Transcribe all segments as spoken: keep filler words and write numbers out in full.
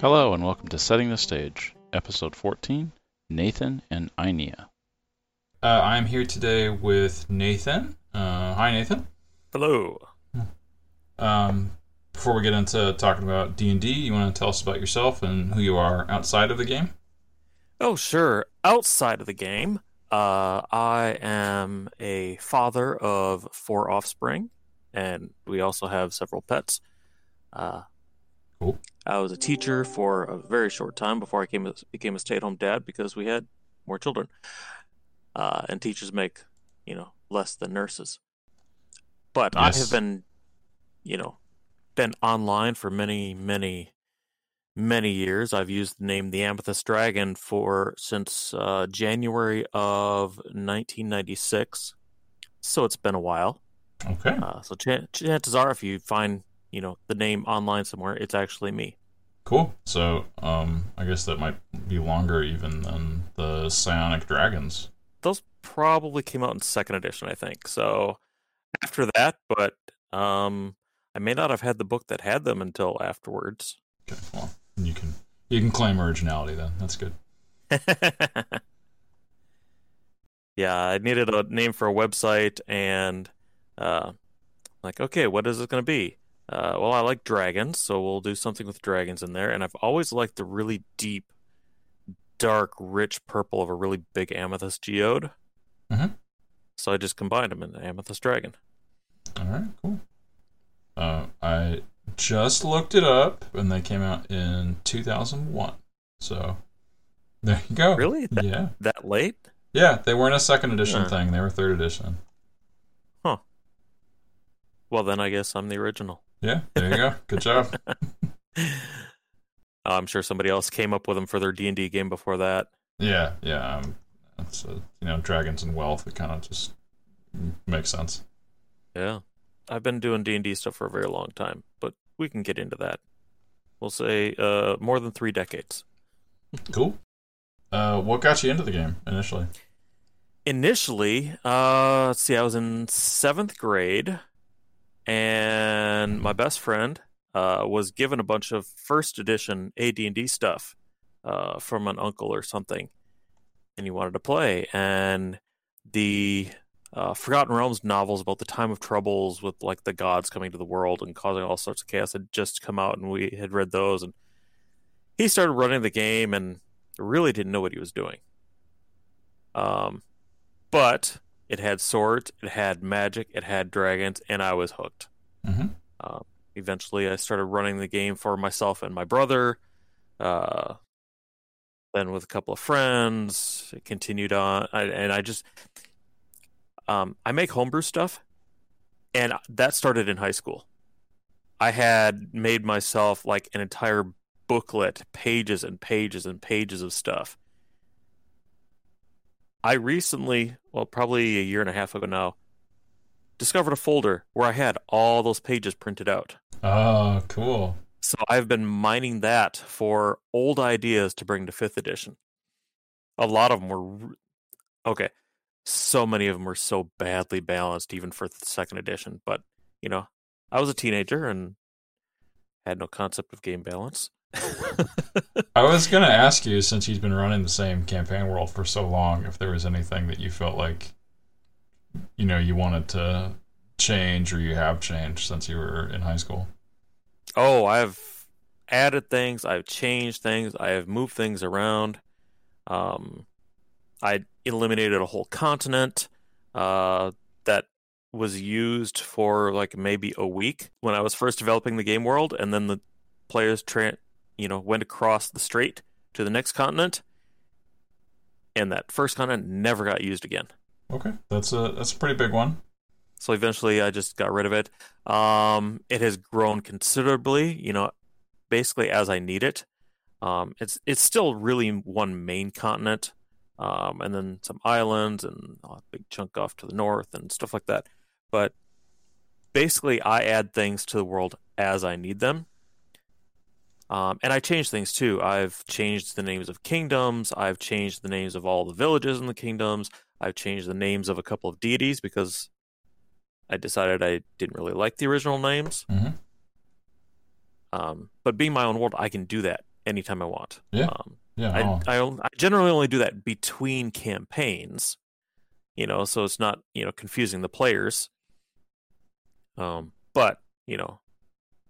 Hello and welcome to Setting the Stage, Episode fourteen, Nathan and Aenea. Uh, I'm here today with Nathan. Uh, hi, Nathan. Hello. Um, before we get into talking about D and D, you want to tell us about yourself and who you are outside of the game? Oh, sure. Outside of the game, uh, I am a father of four offspring, and we also have several pets. Uh, cool. I was a teacher for a very short time before I came, became a stay-at-home dad because we had more children. Uh, and teachers make, you know, less than nurses. But yes. I have been, you know, been online for many, many, many years. I've used the name the Amethyst Dragon for since uh, January of nineteen ninety-six. So it's been a while. Okay. Uh, so ch- chances are if you find, you know, the name online somewhere, it's actually me. Cool. So, um, I guess that might be longer even than the Psionic Dragons. Those probably came out in second edition, I think. So, after that, but um, I may not have had the book that had them until afterwards. Okay. Well, you can you can claim originality then. That's good. Yeah, I needed a name for a website, and uh, like, okay, what is it going to be? Uh, well, I like dragons, so we'll do something with dragons in there. And I've always liked the really deep, dark, rich purple of a really big amethyst geode. Mm-hmm. So I just combined them in the Amethyst Dragon. All right, cool. Uh, I just looked it up, and they came out in two thousand one. So there you go. Really? That, yeah. That late? Yeah, they weren't a second edition yeah. thing. They were third edition. Huh. Well, then I guess I'm the original. Yeah, there you go. Good job. I'm sure somebody else came up with them for their D and D game before that. Yeah, yeah. Um, it's a, you know, dragons and wealth. It kind of just makes sense. Yeah. I've been doing D and D stuff for a very long time, but we can get into that. We'll say uh, more than three decades. Cool. Uh, what got you into the game initially? Initially, uh, let's see, I was in seventh grade, and my best friend uh, was given a bunch of first edition A D and D stuff uh, from an uncle or something, and he wanted to play. And the uh, Forgotten Realms novels about the Time of Troubles with like the gods coming to the world and causing all sorts of chaos had just come out, and we had read those. And he started running the game and really didn't know what he was doing. Um, but it had swords, it had magic, it had dragons, and I was hooked. Mm-hmm. Um, eventually I started running the game for myself and my brother. Uh, Then with a couple of friends, it continued on, I, and I just, um, I make homebrew stuff, and that started in high school. I had made myself like an entire booklet, pages and pages and pages of stuff. I recently, well, probably a year and a half ago now, discovered a folder where I had all those pages printed out. Oh, cool. So I've been mining that for old ideas to bring to fifth edition. A lot of them were... Okay, so many of them were so badly balanced even for second edition. But, you know, I was a teenager and had no concept of game balance. I was going to ask you, since you've been running the same campaign world for so long, if there was anything that you felt like, you know, you wanted to change or you have changed since you were in high school. Oh, I've added things, I've changed things, I have moved things around. Um, I eliminated a whole continent uh, that was used for like maybe a week when I was first developing the game world, and then the players, tra- you know, went across the strait to the next continent, and that first continent never got used again. Okay, that's a that's a pretty big one. So eventually I just got rid of it. Um, it has grown considerably, you know, basically as I need it. Um, it's it's still really one main continent, um, and then some islands and a big chunk off to the north and stuff like that. But basically I add things to the world as I need them. Um, and I change things too. I've changed the names of kingdoms. I've changed the names of all the villages in the kingdoms. I've changed the names of a couple of deities because I decided I didn't really like the original names. Mm-hmm. Um, but being my own world, I can do that. anytime I want. Yeah. Um, yeah. I, oh. I, I generally only do that between campaigns, you know, so it's not, you know, confusing the players. Um, but, you know,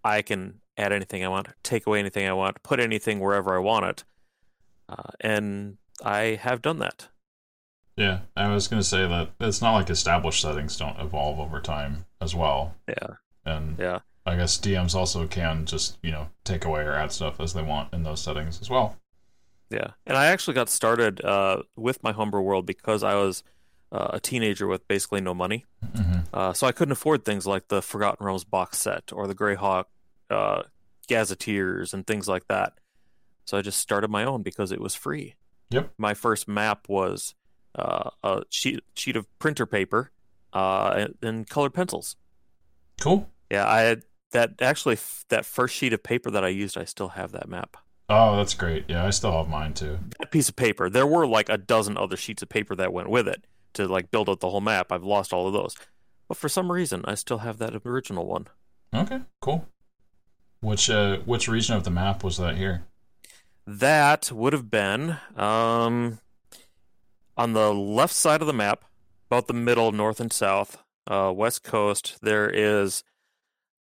I can add anything I want, take away anything I want, put anything wherever I want it. Uh, and I have done that. Yeah, I was going to say that it's not like established settings don't evolve over time as well. Yeah. And yeah. I guess D Ms also can just, you know, take away or add stuff as they want in those settings as well. Yeah, and I actually got started uh, with my homebrew world because I was uh, a teenager with basically no money. Mm-hmm. Uh, so I couldn't afford things like the Forgotten Realms box set or the Greyhawk uh, gazetteers and things like that. So I just started my own because it was free. Yep. My first map was... Uh, a sheet sheet of printer paper uh, and, and colored pencils. Cool. Yeah, I had that actually. That first sheet of paper that I used, I still have that map. Oh, that's great. Yeah, I still have mine too. That piece of paper. There were like a dozen other sheets of paper that went with it to like build up the whole map. I've lost all of those, but for some reason, I still have that original one. Okay, cool. Which uh, which region of the map was that here? That would have been um. On the left side of the map, about the middle, north and south, uh, west coast, there is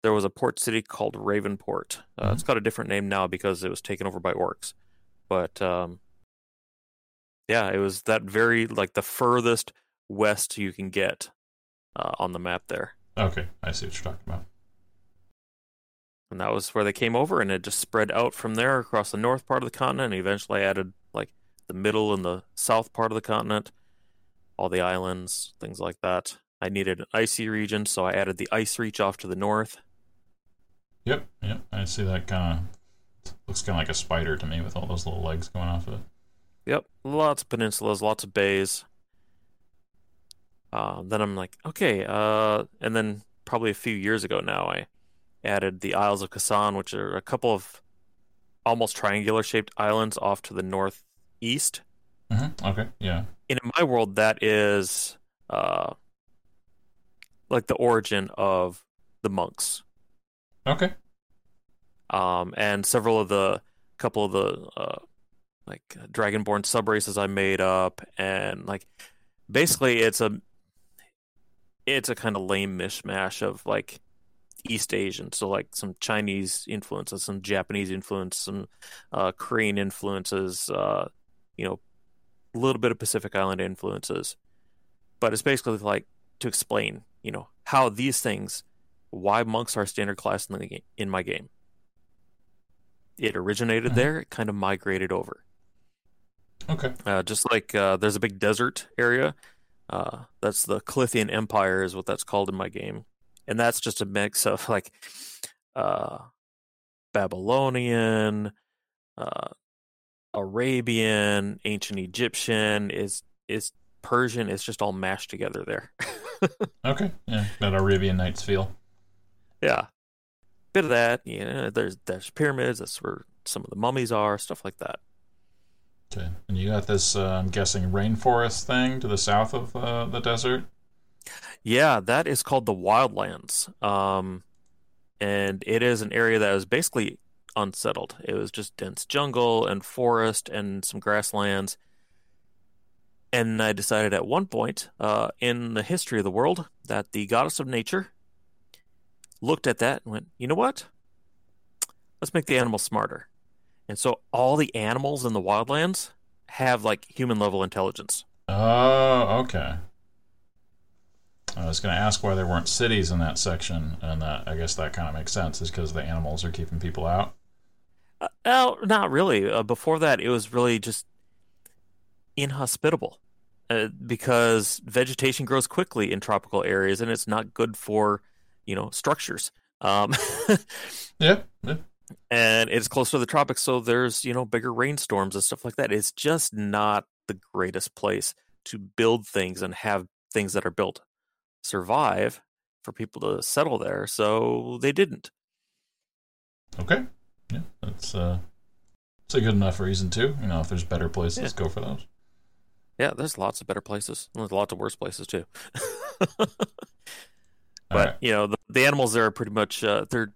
there was a port city called Ravenport. Uh, mm-hmm. It's got a different name now because it was taken over by orcs. But um, yeah, it was that very like the furthest west you can get uh, on the map there. Okay, I see what you're talking about. And that was where they came over, and it just spread out from there across the north part of the continent, and eventually added like. The middle and the south part of the continent, all the islands, things like that. I needed an icy region, so I added the ice reach off to the north. Yep, yep. I see that kind of looks kind of like a spider to me with all those little legs going off of it. Yep, lots of peninsulas, lots of bays. Uh, then I'm like, okay, uh, and then probably a few years ago now, I added the Isles of Kasan, which are a couple of almost triangular-shaped islands off to the north. East. Mm-hmm. Okay. Yeah. And in my world, that is uh, like the origin of the monks. Okay. Um, and several of the couple of the uh, like dragonborn subraces I made up, and like basically it's a it's a kind of lame mishmash of like East Asian, so like some Chinese influences, some Japanese influence, some uh, Korean influences. Uh, you know, a little bit of Pacific Island influences, but it's basically like to explain, you know, how these things, why monks are standard class in, the game, in my game. It originated mm-hmm. there, it kind of migrated over. Okay. Uh, just like uh, there's a big desert area. Uh, that's the Clithian Empire is what that's called in my game. And that's just a mix of like uh, Babylonian, uh, Arabian, ancient Egyptian, is is Persian. It's just all mashed together there. Okay, yeah, that Arabian Nights feel. Yeah, bit of that. You know, there's there's pyramids. That's where some of the mummies are, stuff like that. Okay, and you got this. Uh, I'm guessing rainforest thing to the south of uh, the desert. Yeah, that is called the Wildlands, um, and it is an area that is basically. Unsettled. It was just dense jungle and forest and some grasslands. And I decided at one point uh, in the history of the world that the goddess of nature looked at that and went, you know what? Let's make the animals smarter. And so all the animals in the wildlands have like human level intelligence. Oh, okay. I was going to ask why there weren't cities in that section, and that, I guess that kind of makes sense, is because the animals are keeping people out. Uh, no, not really. Uh, before that, it was really just inhospitable uh, because vegetation grows quickly in tropical areas, and it's not good for, you know, structures. Um, yeah, yeah. And it's close to the tropics, so there's, you know, bigger rainstorms and stuff like that. It's just not the greatest place to build things and have things that are built survive for people to settle there, so they didn't. Okay. Yeah, that's uh it's a good enough reason too. You know, if there's better places, yeah. Go for those. Yeah, there's lots of better places. There's lots of worse places too. But right. You know, the, the animals there are pretty much uh, they're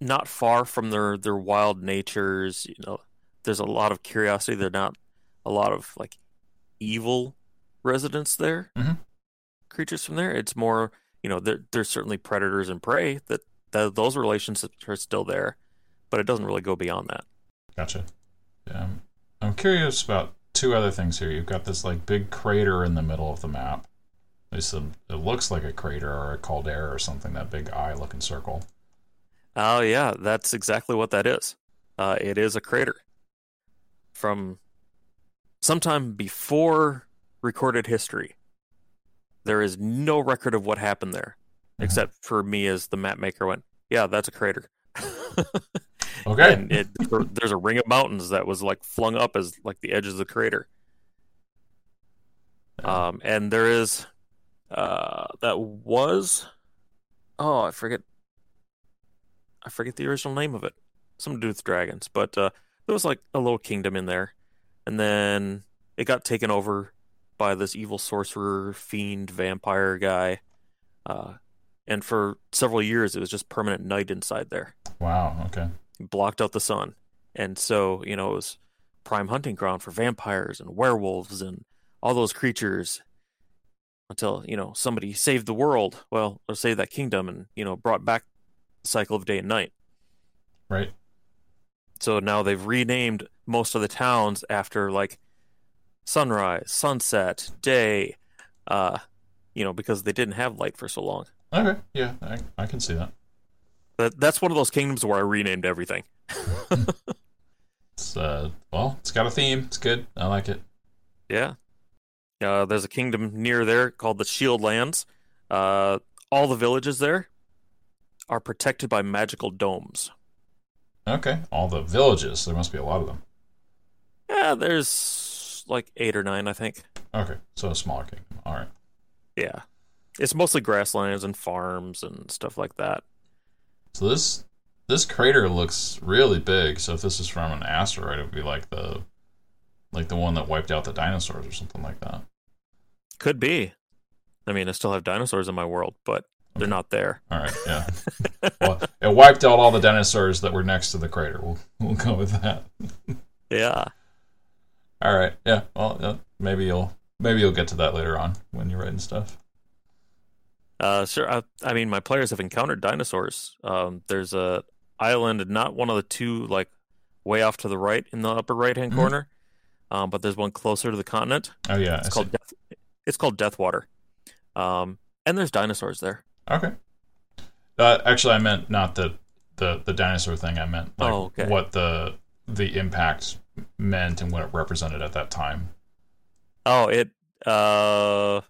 not far from their, their wild natures. You know, there's a lot of curiosity. They're not a lot of like evil residents there. Mm-hmm. Creatures from there. It's more, you know, there, there's certainly predators and prey that, that those relationships are still there, but it doesn't really go beyond that. Gotcha. Um, I'm curious about two other things here. You've got this like big crater in the middle of the map. At least it looks like a crater or a caldera or something, that big eye-looking circle. Oh, yeah, that's exactly what that is. Uh, it is a crater. From sometime before recorded history, there is no record of what happened there, mm-hmm. except for me as the map maker went, yeah, that's a crater. Okay. And it, there's a ring of mountains that was like flung up as like the edge of the crater. Um, and there is... Uh, that was, oh, I forget, I forget the original name of it. Something to do with dragons, but uh, there was like a little kingdom in there, and then it got taken over by this evil sorcerer, fiend, vampire guy, uh, and for several years it was just permanent night inside there. Wow. Okay. It blocked out the sun, and so you know it was prime hunting ground for vampires and werewolves and all those creatures. Until, you know, somebody saved the world, well, or saved that kingdom and, you know, brought back the cycle of day and night. Right. So now they've renamed most of the towns after, like, sunrise, sunset, day, uh, you know, because they didn't have light for so long. Okay, yeah, I, I can see that. that. That's one of those kingdoms where I renamed everything. It's, uh, well, it's got a theme. It's good. I like it. Yeah. Uh, there's a kingdom near there called the Shield Lands. Uh, all the villages there are protected by magical domes. Okay, all the villages. There must be a lot of them. Yeah, there's like eight or nine, I think. Okay, so a smaller kingdom. All right. Yeah. It's mostly grasslands and farms and stuff like that. So this this crater looks really big. So if this is from an asteroid, it would be like the... Like the one that wiped out the dinosaurs or something like that. Could be. I mean, I still have dinosaurs in my world, but they're okay. Not there. All right, yeah. Well, it wiped out all the dinosaurs that were next to the crater. We'll we'll go with that. Yeah. All right, yeah. Well, yeah, maybe you'll maybe you'll get to that later on when you're writing stuff. Uh, sure. I, I mean, my players have encountered dinosaurs. Um, there's a island, not one of the two, like way off to the right in the upper right hand mm-hmm. corner. Um, but there's one closer to the continent. Oh yeah, it's I called Death, it's called Deathwater, um, and there's dinosaurs there. Okay. Uh, actually, I meant not the, the, the dinosaur thing. I meant like oh, okay. what the the impact meant and what it represented at that time. Oh, it. Uh,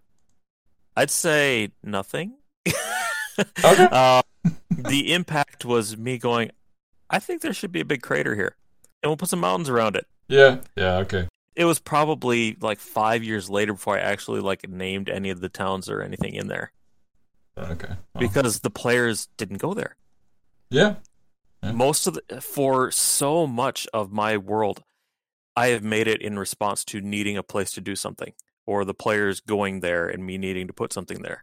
I'd say nothing. Okay. Uh, the impact was me going, I think there should be a big crater here, and we'll put some mountains around it. Yeah, yeah, okay. It was probably like five years later before I actually like named any of the towns or anything in there. Okay. Well. Because the players didn't go there. Yeah. yeah. Most of the, for so much of my world, I have made it in response to needing a place to do something or the players going there and me needing to put something there.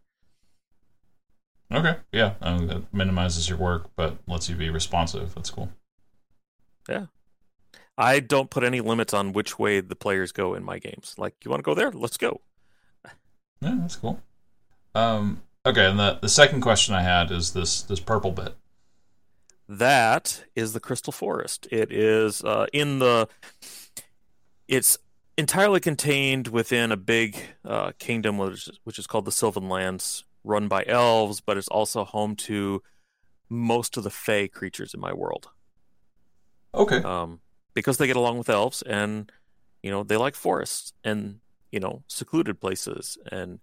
Okay, yeah. Um, that minimizes your work, but lets you be responsive. That's cool. Yeah. I don't put any limits on which way the players go in my games. Like, you want to go there? Let's go. Yeah, that's cool. Um, okay, and the, the second question I had is this this purple bit. That is the Crystal Forest. It is uh, in the... It's entirely contained within a big uh, kingdom, which, which is called the Sylvan Lands, run by elves, but it's also home to most of the fae creatures in my world. Okay. Um... Because they get along with elves and, you know, they like forests and, you know, secluded places. And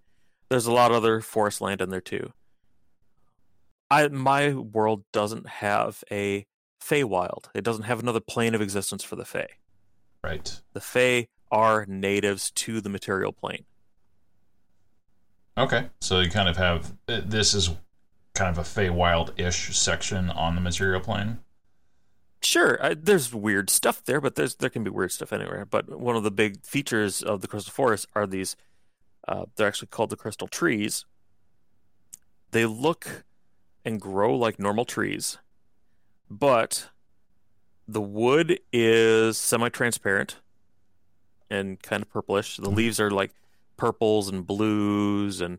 there's a lot of other forest land in there, too. I My world doesn't have a Feywild. It doesn't have another plane of existence for the Fey. Right. The Fey are natives to the material plane. Okay. So you kind of have, this is kind of a Feywild-ish section on the material plane? Sure, I, there's weird stuff there, but there's there can be weird stuff anywhere. But one of the big features of the Crystal Forest are these, uh, they're actually called the Crystal Trees. They look and grow like normal trees, But the wood is semi-transparent and kind of purplish. The leaves are like purples and blues, and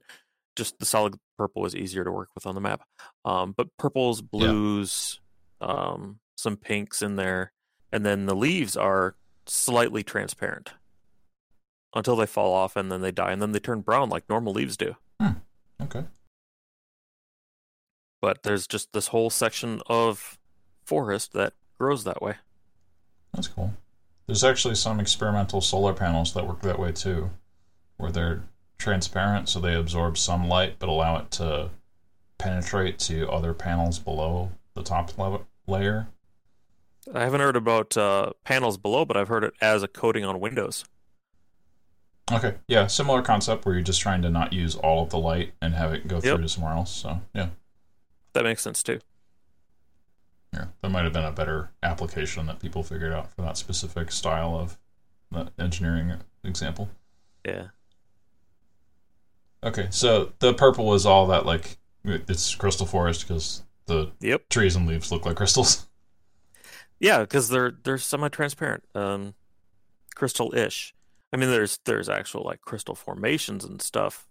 just the solid purple is easier to work with on the map. Um, but purples, blues, yeah. um, some pinks in there. And then the leaves are slightly transparent until they fall off, and then they die, and then they turn brown like normal leaves do. Hmm. Okay. But there's just this whole section of forest that grows that way. That's cool. There's actually some experimental solar panels that work that way too, where they're transparent, so they absorb some light but allow it to penetrate to other panels below the top level layer. I haven't heard about uh, panels below, but I've heard it as a coating on windows. Okay, yeah, similar concept where you're just trying to not use all of the light and have it go yep. through to somewhere else, so yeah. That makes sense too. Yeah, that might have been a better application that people figured out for that specific style of that engineering example. Yeah. Okay, so the purple is all that, like, it's crystal forest because the yep. trees and leaves look like crystals. Yeah, because they're they're semi-transparent, um, crystal-ish. I mean, there's there's actual like crystal formations and stuff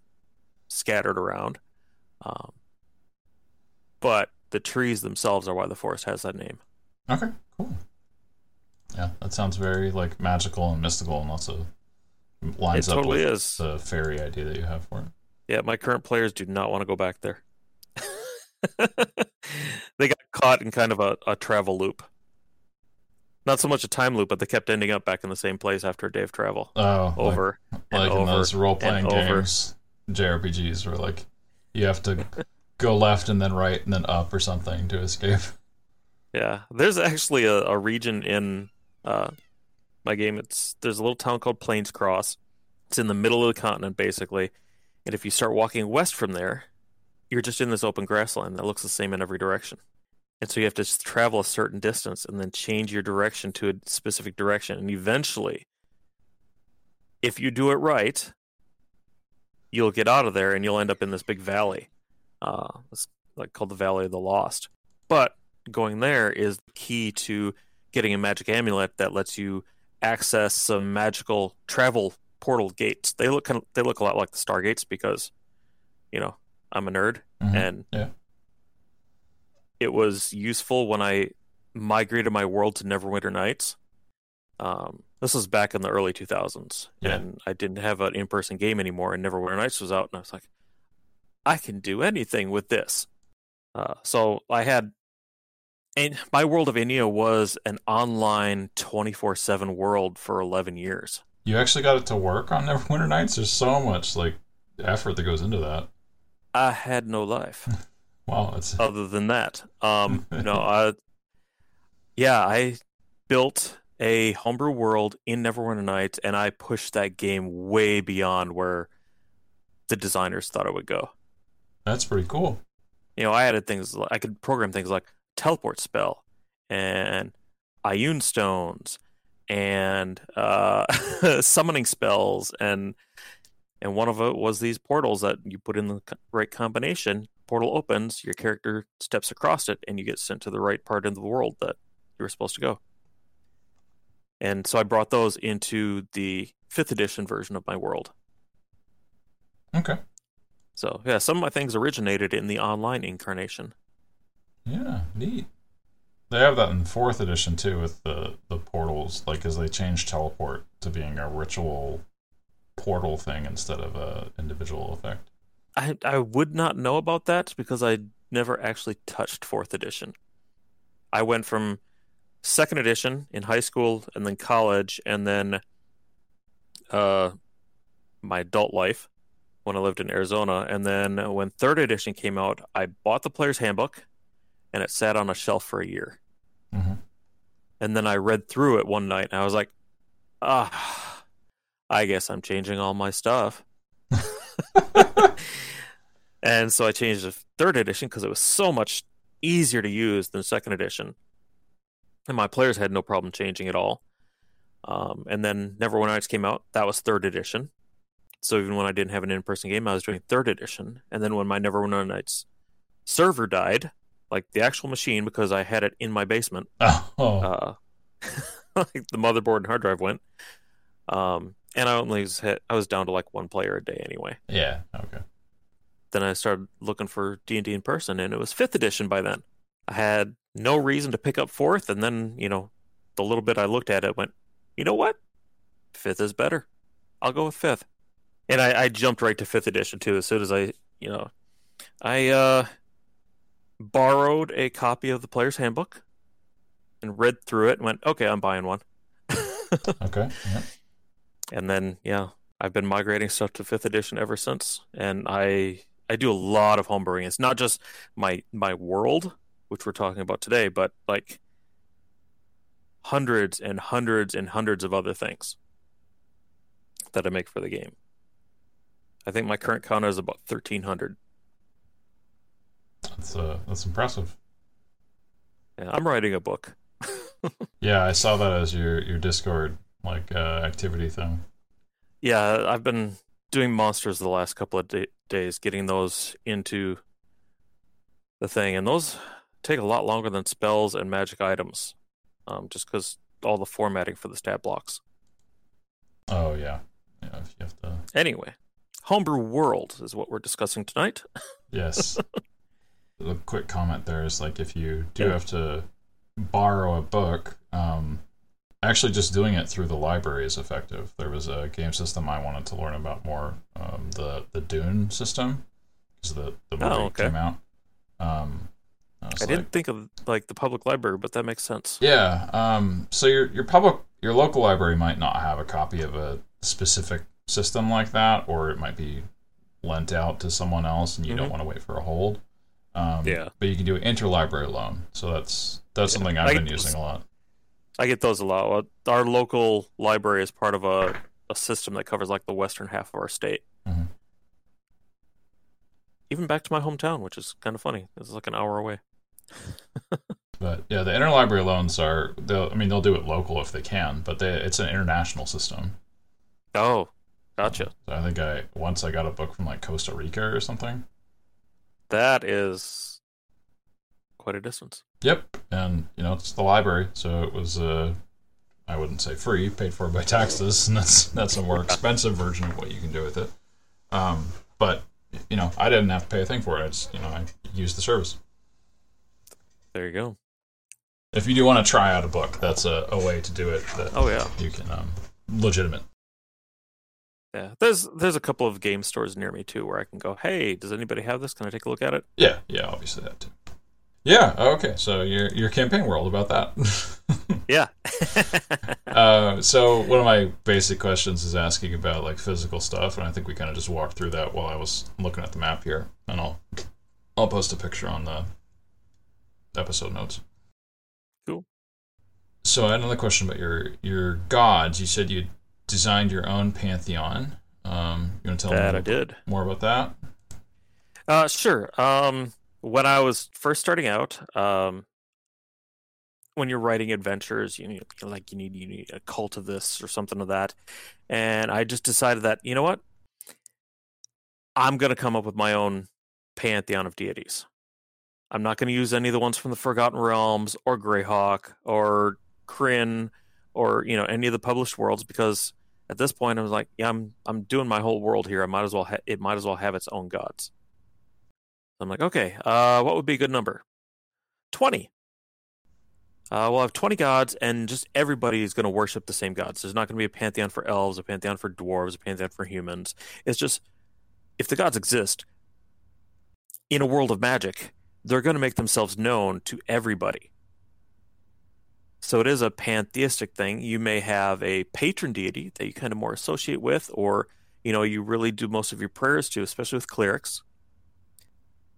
scattered around, um, but the trees themselves are why the forest has that name. Okay, cool. Yeah, that sounds very like magical and mystical, and also lines it up totally with is. the fairy idea that you have for it. Yeah, my current players do not want to go back there. They got caught in kind of a, a travel loop. Not so much a time loop, but they kept ending up back in the same place after a day of travel. Oh, over like, and like over in those role-playing games, over. J R P Gs, where like you have to go left and then right and then up or something to escape. Yeah, there's actually a, a region in uh, my game. It's there's a little town called Plains Cross. It's in the middle of the continent, basically. And if you start walking west from there, you're just in this open grassland that looks the same in every direction. And so you have to travel a certain distance and then change your direction to a specific direction. And eventually, if you do it right, you'll get out of there and you'll end up in this big valley. Uh, it's like called the Valley of the Lost. But going there is the key to getting a magic amulet that lets you access some magical travel portal gates. They look kind of, they look a lot like the Stargates because, you know, I'm a nerd. Mm-hmm. And yeah. It was useful when I migrated my world to Neverwinter Nights. Um, this was back in the early two thousands, yeah. and I didn't have an in-person game anymore, and Neverwinter Nights was out, and I was like, I can do anything with this. Uh, so I had... and my world of Aenea was an online twenty-four seven world for eleven years. You actually got it to work on Neverwinter Nights? There's so much like effort that goes into that. I had no life. Wow, that's... other than that, um, no, I, yeah, I built a homebrew world in Neverwinter Nights, and I pushed that game way beyond where the designers thought it would go. That's pretty cool. You know, I added things like, I could program things like teleport spell and Ioun stones and uh, summoning spells, and and one of it was these portals that you put in the right combination. Portal opens, your character steps across it, and you get sent to the right part of the world that you were supposed to go. And so I brought those into the fifth edition version of my world. Okay. So, yeah, some of my things originated in the online incarnation. Yeah, neat. They have that in fourth edition, too, with the, the portals, like, as they change teleport to being a ritual portal thing instead of a individual effect. I I would not know about that because I never actually touched fourth edition. I went from second edition in high school and then college and then uh, my adult life when I lived in Arizona. And then when third edition came out, I bought the player's handbook and it sat on a shelf for a year. Mm-hmm. And then I read through it one night and I was like, ah, I guess I'm changing all my stuff. And so I changed to third edition because it was so much easier to use than second edition. And my players had no problem changing at all. Um, and then Neverwinter Nights came out. That was third edition. So even when I didn't have an in-person game, I was doing third edition. And then when my Neverwinter Nights server died, like the actual machine, because I had it in my basement. Oh. Uh, like the motherboard and hard drive went. Um, and I only was hit, I was down to like one player a day anyway. Yeah. Okay. Then I started looking for D and D in person, and it was fifth edition by then. I had no reason to pick up fourth, and then, you know, the little bit I looked at it went, you know what? Fifth is better. I'll go with fifth. And I, I jumped right to fifth edition too. As soon as I, you know, I uh, borrowed a copy of the Player's Handbook and read through it and went, okay, I'm buying one. Okay. Yeah. And then, yeah, I've been migrating stuff to fifth edition ever since. And I I do a lot of homebrewing. It's not just my my world, which we're talking about today, but like hundreds and hundreds and hundreds of other things that I make for the game. I think my current count is about thirteen hundred. That's uh, that's impressive. Yeah, I'm writing a book. Yeah, I saw that as your, your Discord like uh, activity thing. Yeah, I've been doing monsters the last couple of day- days, getting those into the thing, and those take a lot longer than spells and magic items, um, just because all the formatting for the stat blocks. Oh yeah, yeah. If you have to. Anyway, homebrew world is what we're discussing tonight. Yes. A quick comment there is like if you do yeah. have to borrow a book, um, actually just doing it through the library is effective. There was a game system I wanted to learn about more, um, the the Dune system, because the the movie oh, okay. came out. Um, I, I didn't like, think of like the public library, but that makes sense. Yeah. Um, so your your public your local library might not have a copy of a specific system like that, or it might be lent out to someone else, and you mm-hmm. don't want to wait for a hold. Um, yeah. But you can do an interlibrary loan, so that's that's yeah. something I've I been using those, a lot. I get those a lot. Our local library is part of a, a system that covers like the western half of our state. Mm-hmm. Even back to my hometown, which is kind of funny. It's like an hour away. But yeah, the interlibrary loans are. I mean, they'll do it local if they can, but they, it's an international system. Oh, gotcha. So I think I once I got a book from like Costa Rica or something. That is quite a distance. Yep, and you know it's the library, so it was. Uh, I wouldn't say free, paid for by taxes, and that's that's a more expensive version of what you can do with it. Um, but you know, I didn't have to pay a thing for it. I just you know I used the service. There you go. If you do want to try out a book, that's a, a way to do it. That oh yeah, you can um, legitimate. Yeah, there's there's a couple of game stores near me, too, where I can go, hey, does anybody have this? Can I take a look at it? Yeah, yeah, obviously that, too. Yeah, okay, so your your campaign world about that. Yeah. uh, so one of my basic questions is asking about, like, physical stuff, and I think we kind of just walked through that while I was looking at the map here, and I'll, I'll post a picture on the episode notes. Cool. So I had another question about your, your gods. You said you'd designed your own pantheon. Um, you want to tell that me I did. more about that? Uh, sure. Um, when I was first starting out, um, when you're writing adventures, you need like you need you need a cult of this or something of that, and I just decided that you know what, I'm going to come up with my own pantheon of deities. I'm not going to use any of the ones from the Forgotten Realms or Greyhawk or Kryn. Or you know any of the published worlds, because at this point I was like, yeah, I'm I'm doing my whole world here. I might as well ha- it might as well have its own gods. So I'm like, okay, uh, what would be a good number? Twenty. Uh, we'll have twenty gods, and just everybody is going to worship the same gods. There's not going to be a pantheon for elves, a pantheon for dwarves, a pantheon for humans. It's just if the gods exist in a world of magic, they're going to make themselves known to everybody. So it is a pantheistic thing. You may have a patron deity that you kind of more associate with, or you know, you really do most of your prayers to, especially with clerics.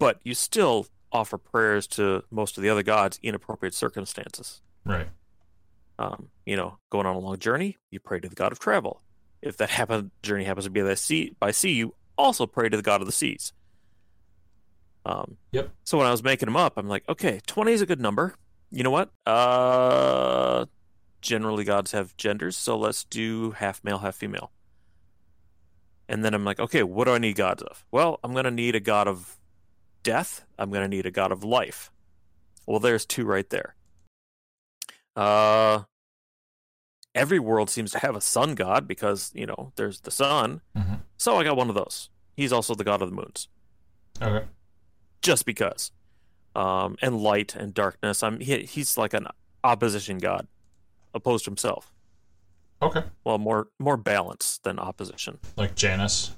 But you still offer prayers to most of the other gods in appropriate circumstances. Right. Um, you know, going on a long journey, you pray to the god of travel. If that happen, journey happens to be by sea, by sea, you also pray to the god of the seas. Um, yep. So when I was making them up, I'm like, okay, twenty is a good number. You know what? Uh, generally, gods have genders, so let's do half male, half female. And then I'm like, okay, what do I need gods of? Well, I'm going to need a god of death. I'm going to need a god of life. Well, there's two right there. Uh, every world seems to have a sun god because, you know, there's the sun. Mm-hmm. So I got one of those. He's also the god of the moons. Okay. Just because. Um, and light and darkness. I'm he, he's like an opposition god, opposed to himself. Okay. Well, more more balance than opposition. Like Janus.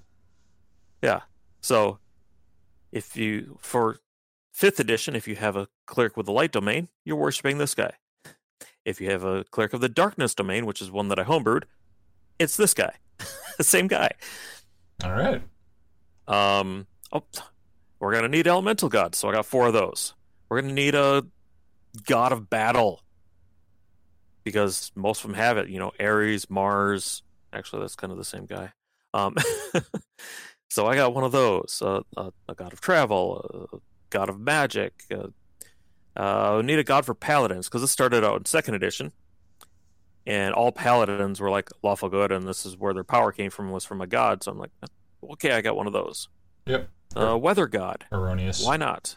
Yeah. So, if you for fifth edition, if you have a cleric with the light domain, you're worshiping this guy. If you have a cleric of the darkness domain, which is one that I homebrewed, it's this guy, the same guy. All right. Um. Oh. We're going to need elemental gods, so I got four of those. We're going to need a god of battle, because most of them have it. You know, Ares, Mars. Actually, that's kind of the same guy. Um, so I got one of those. Uh, a, a god of travel, a god of magic. Uh, uh, we need a god for paladins, because this started out in second edition, and all paladins were like lawful good, and this is where their power came from, was from a god. So I'm like, okay, I got one of those. Yep. Uh, weather god. Erroneous. Why not?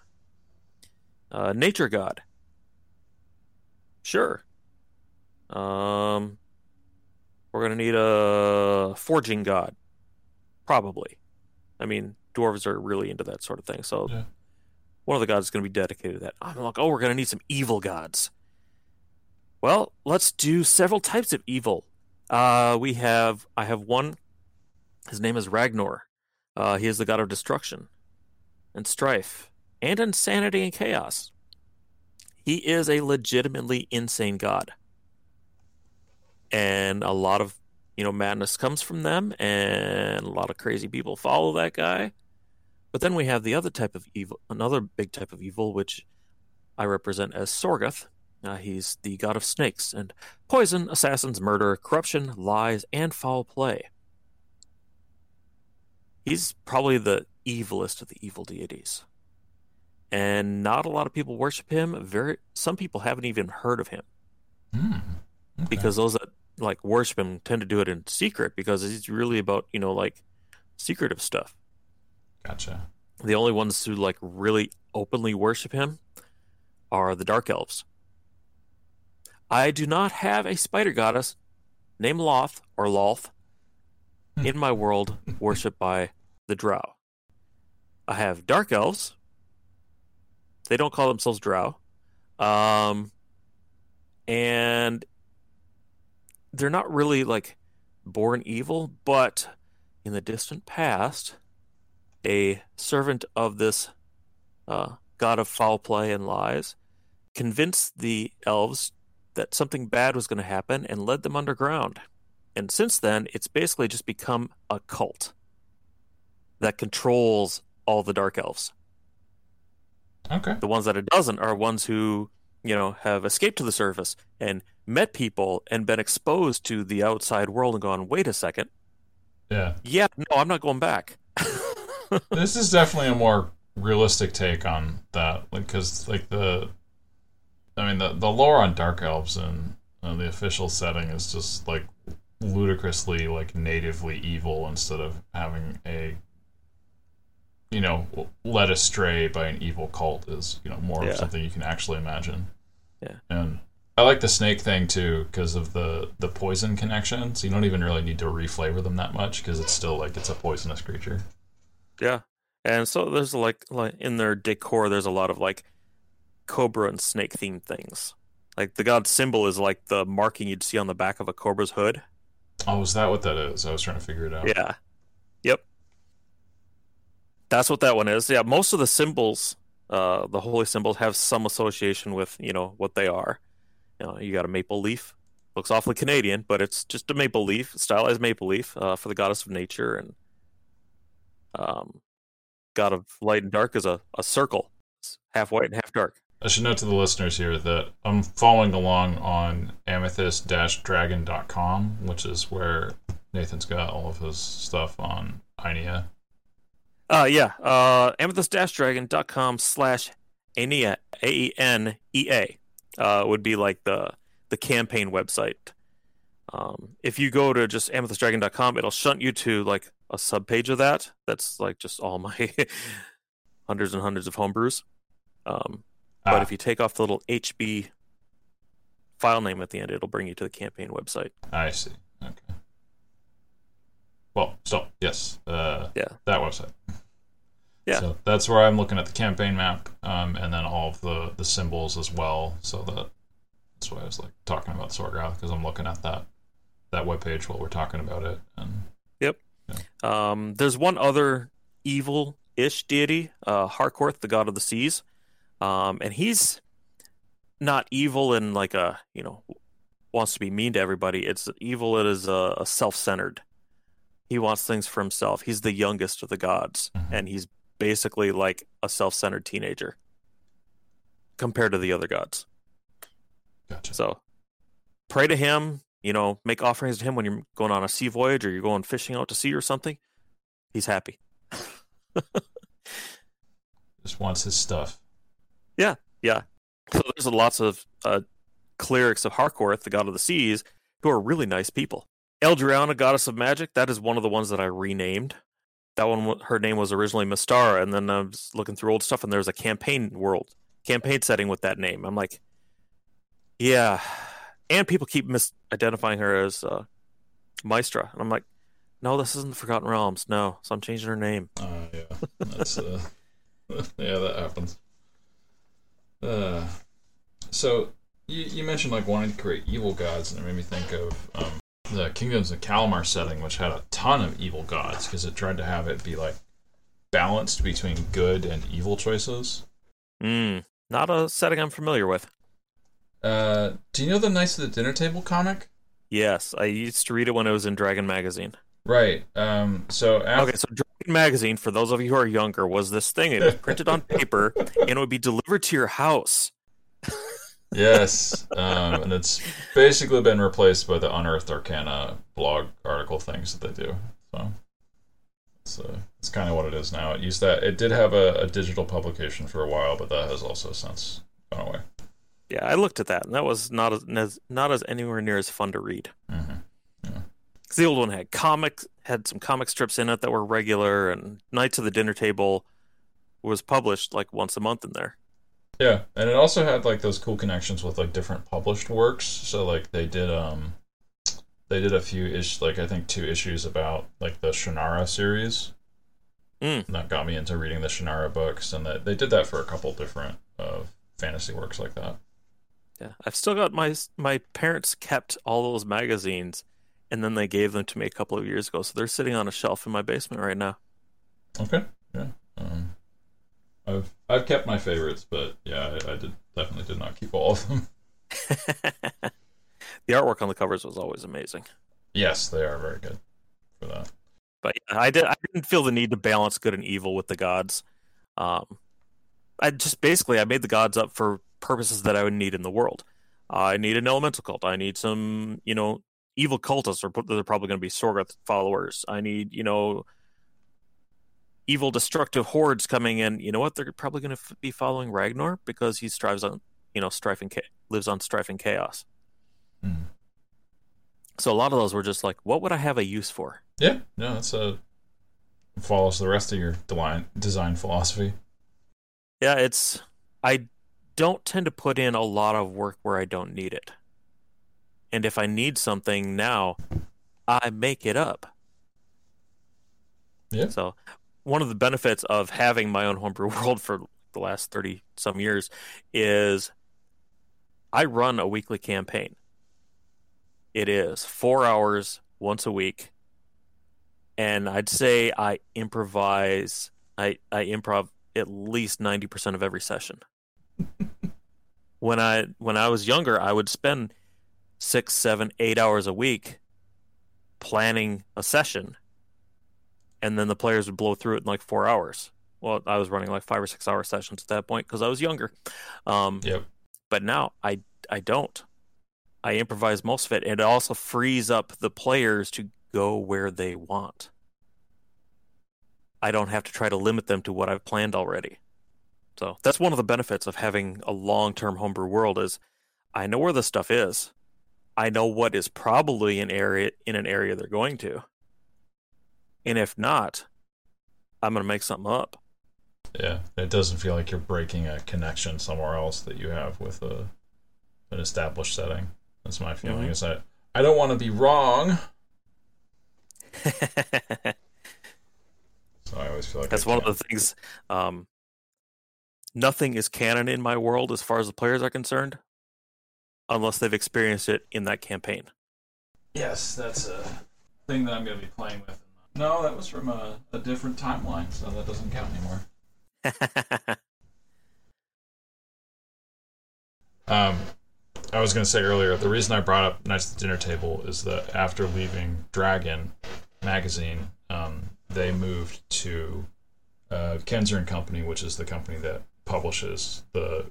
Uh, nature god. Sure. Um, we're going to need a forging god. Probably. I mean, dwarves are really into that sort of thing, so yeah. One of the gods is going to be dedicated to that. I'm like, oh, we're going to need some evil gods. Well, let's do several types of evil. Uh, we have, I have one. His name is Ragnor. Uh, he is the god of destruction and strife and insanity and chaos. He is a legitimately insane god. And a lot of, you know, madness comes from them, and a lot of crazy people follow that guy. But then we have the other type of evil, another big type of evil, which I represent as Sorgoth. Uh, he's the god of snakes and poison, assassins, murder, corruption, lies, and foul play. He's probably the evilest of the evil deities. And not a lot of people worship him. Very, some people haven't even heard of him. Mm, okay. Because those that like worship him tend to do it in secret, because he's really about, you know, like secretive stuff. Gotcha. The only ones who like really openly worship him are the Dark Elves. I do not have a spider goddess named Loth or Lolth in my world, worshipped by the Drow. I have Dark Elves. They don't call themselves Drow. Um, and they're not really, like, born evil, but in the distant past, a servant of this uh, god of foul play and lies convinced the elves that something bad was going to happen and led them underground. And since then, it's basically just become a cult that controls all the Dark Elves. Okay. The ones that it doesn't are ones who, you know, have escaped to the surface and met people and been exposed to the outside world and gone, wait a second. Yeah. Yeah, no, I'm not going back. This is definitely a more realistic take on that, because, like, like, the... I mean, the, the lore on Dark Elves and uh, the official setting is just, like, ludicrously like natively evil, instead of having a, you know, led astray by an evil cult is, you know, more yeah. of something you can actually imagine. Yeah. And I like the snake thing too, because of the the poison connection, so you don't even really need to reflavor them that much, because it's still like it's a poisonous creature. Yeah. And so there's like like in their decor there's a lot of like cobra and snake themed things. Like the god symbol is like the marking you'd see on the back of a cobra's hood. Oh, is that what that is? I was trying to figure it out. Yeah. Yep. That's what that one is. Yeah, most of the symbols, uh, the holy symbols, have some association with, you know, what they are. You know, you got a maple leaf. Looks awfully Canadian, but it's just a maple leaf, stylized maple leaf, uh, for the goddess of nature. And um, god of light and dark is a, a circle. It's half white and half dark. I should note to the listeners here that I'm following along on amethyst dash dragon dot com, which is where Nathan's got all of his stuff on Aenea. Uh, yeah, uh, amethyst dash dragon dot com slash Aenea, A E N E A, uh, would be like the, the campaign website. Um, if you go to just amethyst dragon dot com, it'll shunt you to like a subpage of that. That's like just all my hundreds and hundreds of homebrews. Um Ah. But if you take off the little H B file name at the end, it'll bring you to the campaign website. I see. Okay. Well, so, yes. Uh, yeah. That website. Yeah. So that's where I'm looking at the campaign map, um, and then all of the, the symbols as well. So that, that's why I was like talking about Sorgoth, because I'm looking at that that webpage while we're talking about it. And yep. Yeah. Um, there's one other evil-ish deity, uh, Harcourt, the god of the seas, um, and he's not evil in like a, you know, wants to be mean to everybody. It's evil. It is a, a self-centered. He wants things for himself. He's the youngest of the gods, mm-hmm. and he's basically like a self-centered teenager compared to the other gods. Gotcha. So pray to him, you know, make offerings to him when you're going on a sea voyage or you're going fishing out to sea or something. He's happy. Just wants his stuff. Yeah, yeah. So there's lots of uh, clerics of Harcourt, the god of the seas, who are really nice people. Eldriana, goddess of magic, that is one of the ones that I renamed. That one, her name was originally Mistara, and then I was looking through old stuff, and there's a campaign world, campaign setting with that name. I'm like, yeah. And people keep misidentifying her as uh, Maestra. And I'm like, no, this isn't the Forgotten Realms. No, so I'm changing her name. Oh, uh, yeah. That's, uh, yeah, that happens. Uh, so you, you mentioned, like, wanting to create evil gods, and it made me think of... Um, the Kingdoms of Kalamar setting, which had a ton of evil gods, because it tried to have it be, like, balanced between good and evil choices. Mm, not a setting I'm familiar with. Uh, do you know the Knights of the Dinner Table comic? Yes, I used to read it when it was in Dragon Magazine. Right, um, so... After... Okay, so Dragon Magazine, for those of you who are younger, was this thing. It was printed on paper, and it would be delivered to your house. Yes, um, and it's basically been replaced by the Unearthed Arcana blog article things that they do. So, so it's kind of what it is now. It used that. It did have a, a digital publication for a while, but that has also since gone away. Yeah, I looked at that, and that was not as not as anywhere near as fun to read. Mm-hmm. Yeah. 'Cause the old one had comics, had some comic strips in it that were regular, and Knights of the Dinner Table was published like once a month in there. Yeah, and it also had, like, those cool connections with, like, different published works. So, like, they did um, they did a few ish, like, I think two issues about, like, the Shannara series. Mm. And that got me into reading the Shannara books, and that they did that for a couple different uh, fantasy works like that. Yeah, I've still got my my parents kept all those magazines, and then they gave them to me a couple of years ago, so they're sitting on a shelf in my basement right now. Okay, yeah. Um... I've I've kept my favorites, but yeah, I, I did definitely did not keep all of them. The artwork on the covers was always amazing. Yes, they are very good for that. But yeah, I did I didn't feel the need to balance good and evil with the gods. Um, I just basically I made the gods up for purposes that I would need in the world. Uh, I need an elemental cult. I need some you know evil cultists, or they're probably going to be Sorgoth followers. I need you know. evil destructive hordes coming in. You know what? They're probably going to f- be following Ragnor because he strives on, you know, strife and cha- lives on strife and chaos. Mm. So a lot of those were just like, what would I have a use for? Yeah, no, that's a follows the rest of your de- design philosophy. Yeah, it's I don't tend to put in a lot of work where I don't need it, and if I need something now, I make it up. Yeah, so. One of the benefits of having my own homebrew world for the last thirty-some years is I run a weekly campaign. It is four hours once a week, and I'd say I improvise, I, I improv at least ninety percent of every session. When I when I was younger, I would spend six, seven, eight hours a week planning a session. And then the players would blow through it in like four hours. Well, I was running like five or six hour sessions at that point because I was younger. Um, yep. But now I I don't. I improvise most of it. And it also frees up the players to go where they want. I don't have to try to limit them to what I've planned already. So that's one of the benefits of having a long-term homebrew world is I know where the stuff is. I know what is probably an area in an area they're going to. And if not, I'm going to make something up. Yeah, it doesn't feel like you're breaking a connection somewhere else that you have with a an established setting. That's my feeling. Mm-hmm. Is that I don't want to be wrong. So I always feel like that's I one can't. of the things. Um, nothing is canon in my world as far as the players are concerned, unless they've experienced it in that campaign. Yes, that's a thing that I'm going to be playing with. No, that was from a, a different timeline, so that doesn't count anymore. um, I was going to say earlier, the reason I brought up Knights of the Dinner Table is that after leaving Dragon Magazine, um, they moved to uh, Kenzer and Company, which is the company that publishes the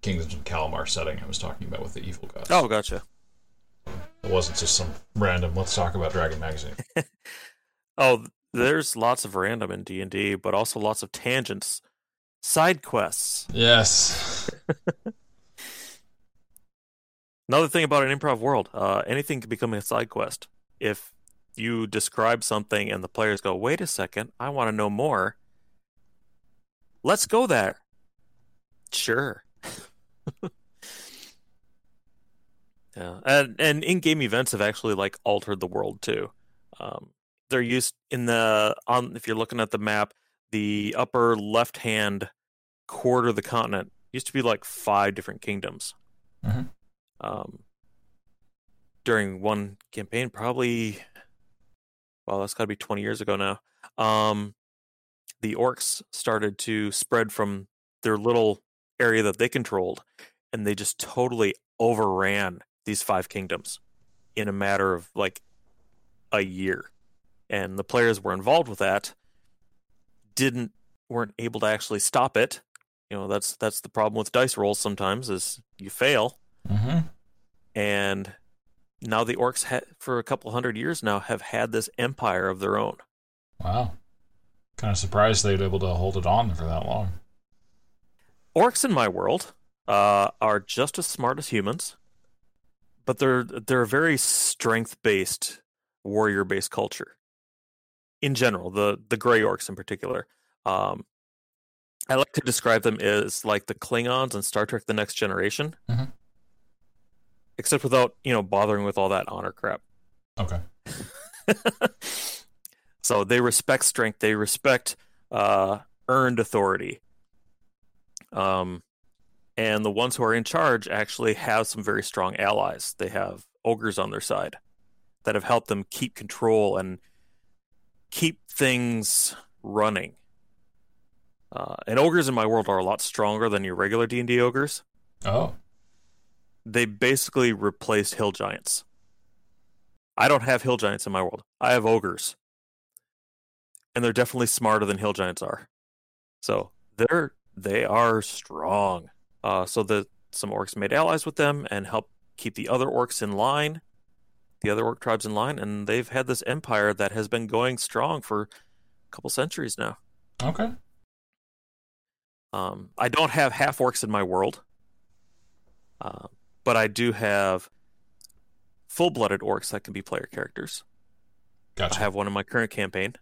Kingdoms of Kalamar setting I was talking about with the evil gods. Oh, gotcha. It wasn't just some random, let's talk about Dragon Magazine. Oh, there's lots of random in D and D, but also lots of tangents. Side quests. Yes. Another thing about an improv world, uh, anything can become a side quest. If you describe something and the players go, wait a second, I want to know more. Let's go there. Sure. Yeah, and, and in-game events have actually like altered the world too. Um, they're used in the on if you're looking at the map, the upper left-hand quarter of the continent used to be like five different kingdoms. Mm-hmm. Um, during one campaign, probably, well, that's got to be twenty years ago now. Um, the orcs started to spread from their little area that they controlled, and they just totally overran these five kingdoms in a matter of like a year, and the players were involved with that didn't weren't able to actually stop it. You know, that's that's the problem with dice rolls sometimes is you fail. Mm-hmm. And now the orcs ha- for a couple hundred years now have had this empire of their own. Wow, kind of surprised they were able to hold it on for that long. Orcs in my world uh, are just as smart as humans, but they're they're a very strength-based, warrior-based culture. In general, the the gray orcs in particular, um, I like to describe them as like the Klingons in Star Trek: The Next Generation, mm-hmm. except without you know bothering with all that honor crap. Okay. So they respect strength. They respect uh, earned authority. Um. And the ones who are in charge actually have some very strong allies. They have ogres on their side that have helped them keep control and keep things running. Uh, and ogres in my world are a lot stronger than your regular D and D ogres. Oh. They basically replaced hill giants. I don't have hill giants in my world. I have ogres. And they're definitely smarter than hill giants are. So they're they are strong. Uh, so that some orcs made allies with them and helped keep the other orcs in line, the other orc tribes in line, and they've had this empire that has been going strong for a couple centuries now. Okay. Um, I don't have half orcs in my world, uh, but I do have full-blooded orcs that can be player characters. Gotcha. I have one in my current campaign,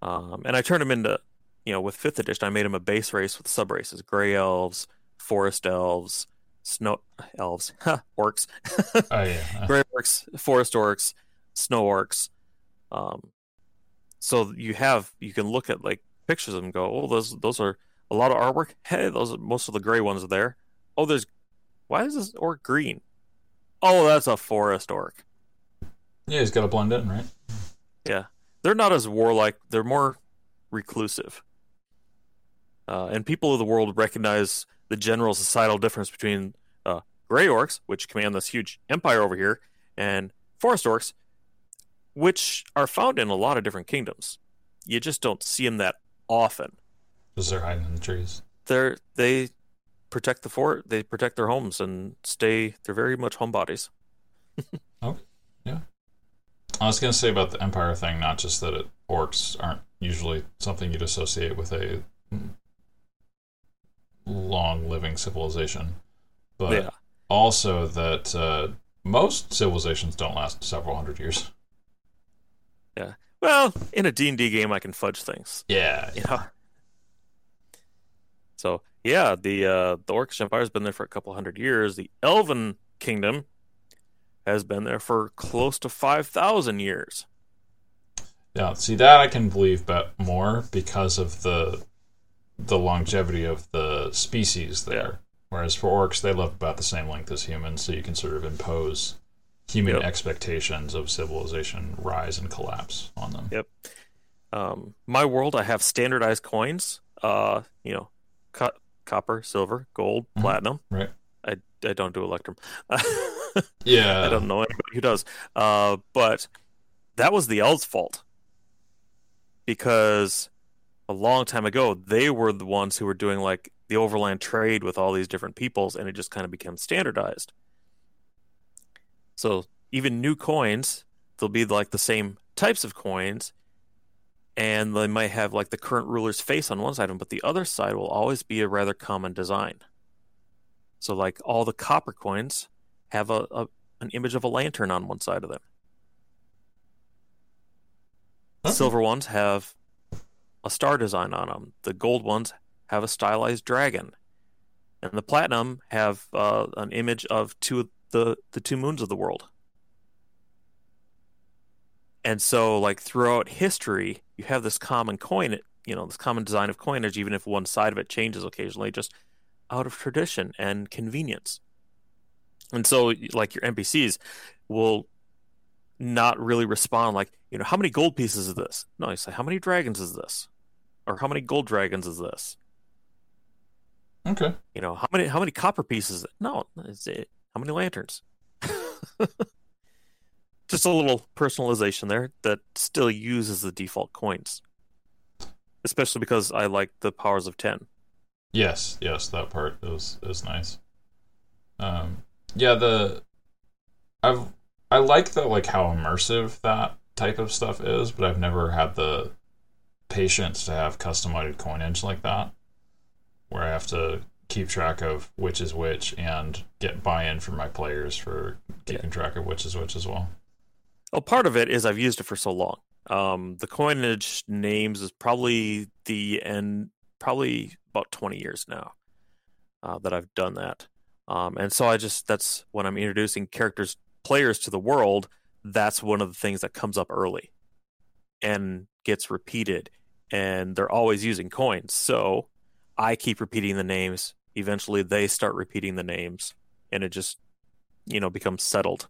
um, and I turned them into, you know, with fifth edition, I made them a base race with sub-races, gray elves, forest elves, snow elves, huh, orcs, oh, yeah. Gray orcs, forest orcs, snow orcs. Um, so you have you can look at like pictures of them and go, oh, those those are a lot of artwork. Hey, those are, most of the gray ones are there. Oh, there's why is this orc green? Oh, that's a forest orc. Yeah, he's got to blend in, right? Yeah, they're not as warlike. They're more reclusive. Uh, and people of the world recognize the general societal difference between uh, gray orcs, which command this huge empire over here, and forest orcs, which are found in a lot of different kingdoms. You just don't see them that often. Because they're hiding in the trees. They're, they protect the fort, they protect their homes, and stay, they're very much homebodies. Oh, yeah. I was going to say about the empire thing, not just that it, orcs aren't usually something you'd associate with a long-living civilization, but yeah. Also that uh, most civilizations don't last several hundred years. Yeah. Well, in a D and D game, I can fudge things. Yeah. You know? So yeah, the uh, the Orcish Empire has been there for a couple hundred years. The Elven Kingdom has been there for close to five thousand years. Yeah, see, that I can believe, but more because of the the longevity of the species there. Yeah. Whereas for orcs, they live about the same length as humans, so you can sort of impose human yep. expectations of civilization rise and collapse on them. Yep. Um, my world, I have standardized coins. Uh, you know, co- copper, silver, gold, mm-hmm. platinum. Right. I I don't do Electrum. Yeah. I don't know anybody who does. Uh, but that was the Elves' fault, because a long time ago they were the ones who were doing like the overland trade with all these different peoples, and it just kind of became standardized. So even new coins, they'll be like the same types of coins, and they might have like the current ruler's face on one side of them, but the other side will always be a rather common design. So like all the copper coins have a, a an image of a lantern on one side of them. Huh. Silver ones have a star design on them. The gold ones have a stylized dragon, and the platinum have uh, an image of two of the the two moons of the world. And so, like throughout history, you have this common coin, you know, this common design of coinage, even if one side of it changes occasionally, just out of tradition and convenience. And so, like your N P Cs will not really respond, like, you know, how many gold pieces is this? No, you say, how many dragons is this, or how many gold dragons is this? Okay. You know, how many how many copper pieces? No, it's it. How many lanterns? Just a little personalization there that still uses the default coins. Especially because I like the powers of ten. Yes, yes, that part is is nice. Um, yeah, the I've I like the like how immersive that type of stuff is, but I've never had the patience to have customized coinage like that, where I have to keep track of which is which and get buy-in from my players for keeping yeah. track of which is which as well. Well, part of it is I've used it for so long. Um, the coinage names is probably the end, probably about twenty years now uh, that I've done that. Um, and so I just, that's when I'm introducing characters, players to the world, that's one of the things that comes up early and gets repeated. And they're always using coins. So I keep repeating the names. Eventually, they start repeating the names, and it just, you know, becomes settled.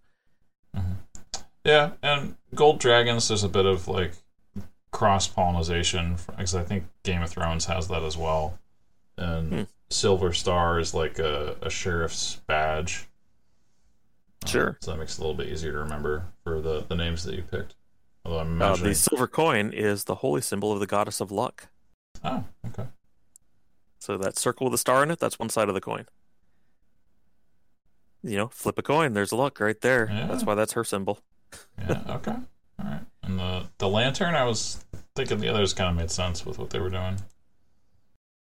Mm-hmm. Yeah, and gold dragons, there's a bit of like cross-pollinization, because I think Game of Thrones has that as well. And mm. Silver Star is like a, a sheriff's badge. Sure. Um, so that makes it a little bit easier to remember for the, the names that you picked. Although I'm imagining... uh, the silver coin is the holy symbol of the goddess of luck. Oh, okay. So that circle with a star in it, that's one side of the coin. You know, flip a coin, there's luck right there. Yeah. That's why that's her symbol. Yeah, okay. All right. And the, the lantern, I was thinking the others kind of made sense with what they were doing.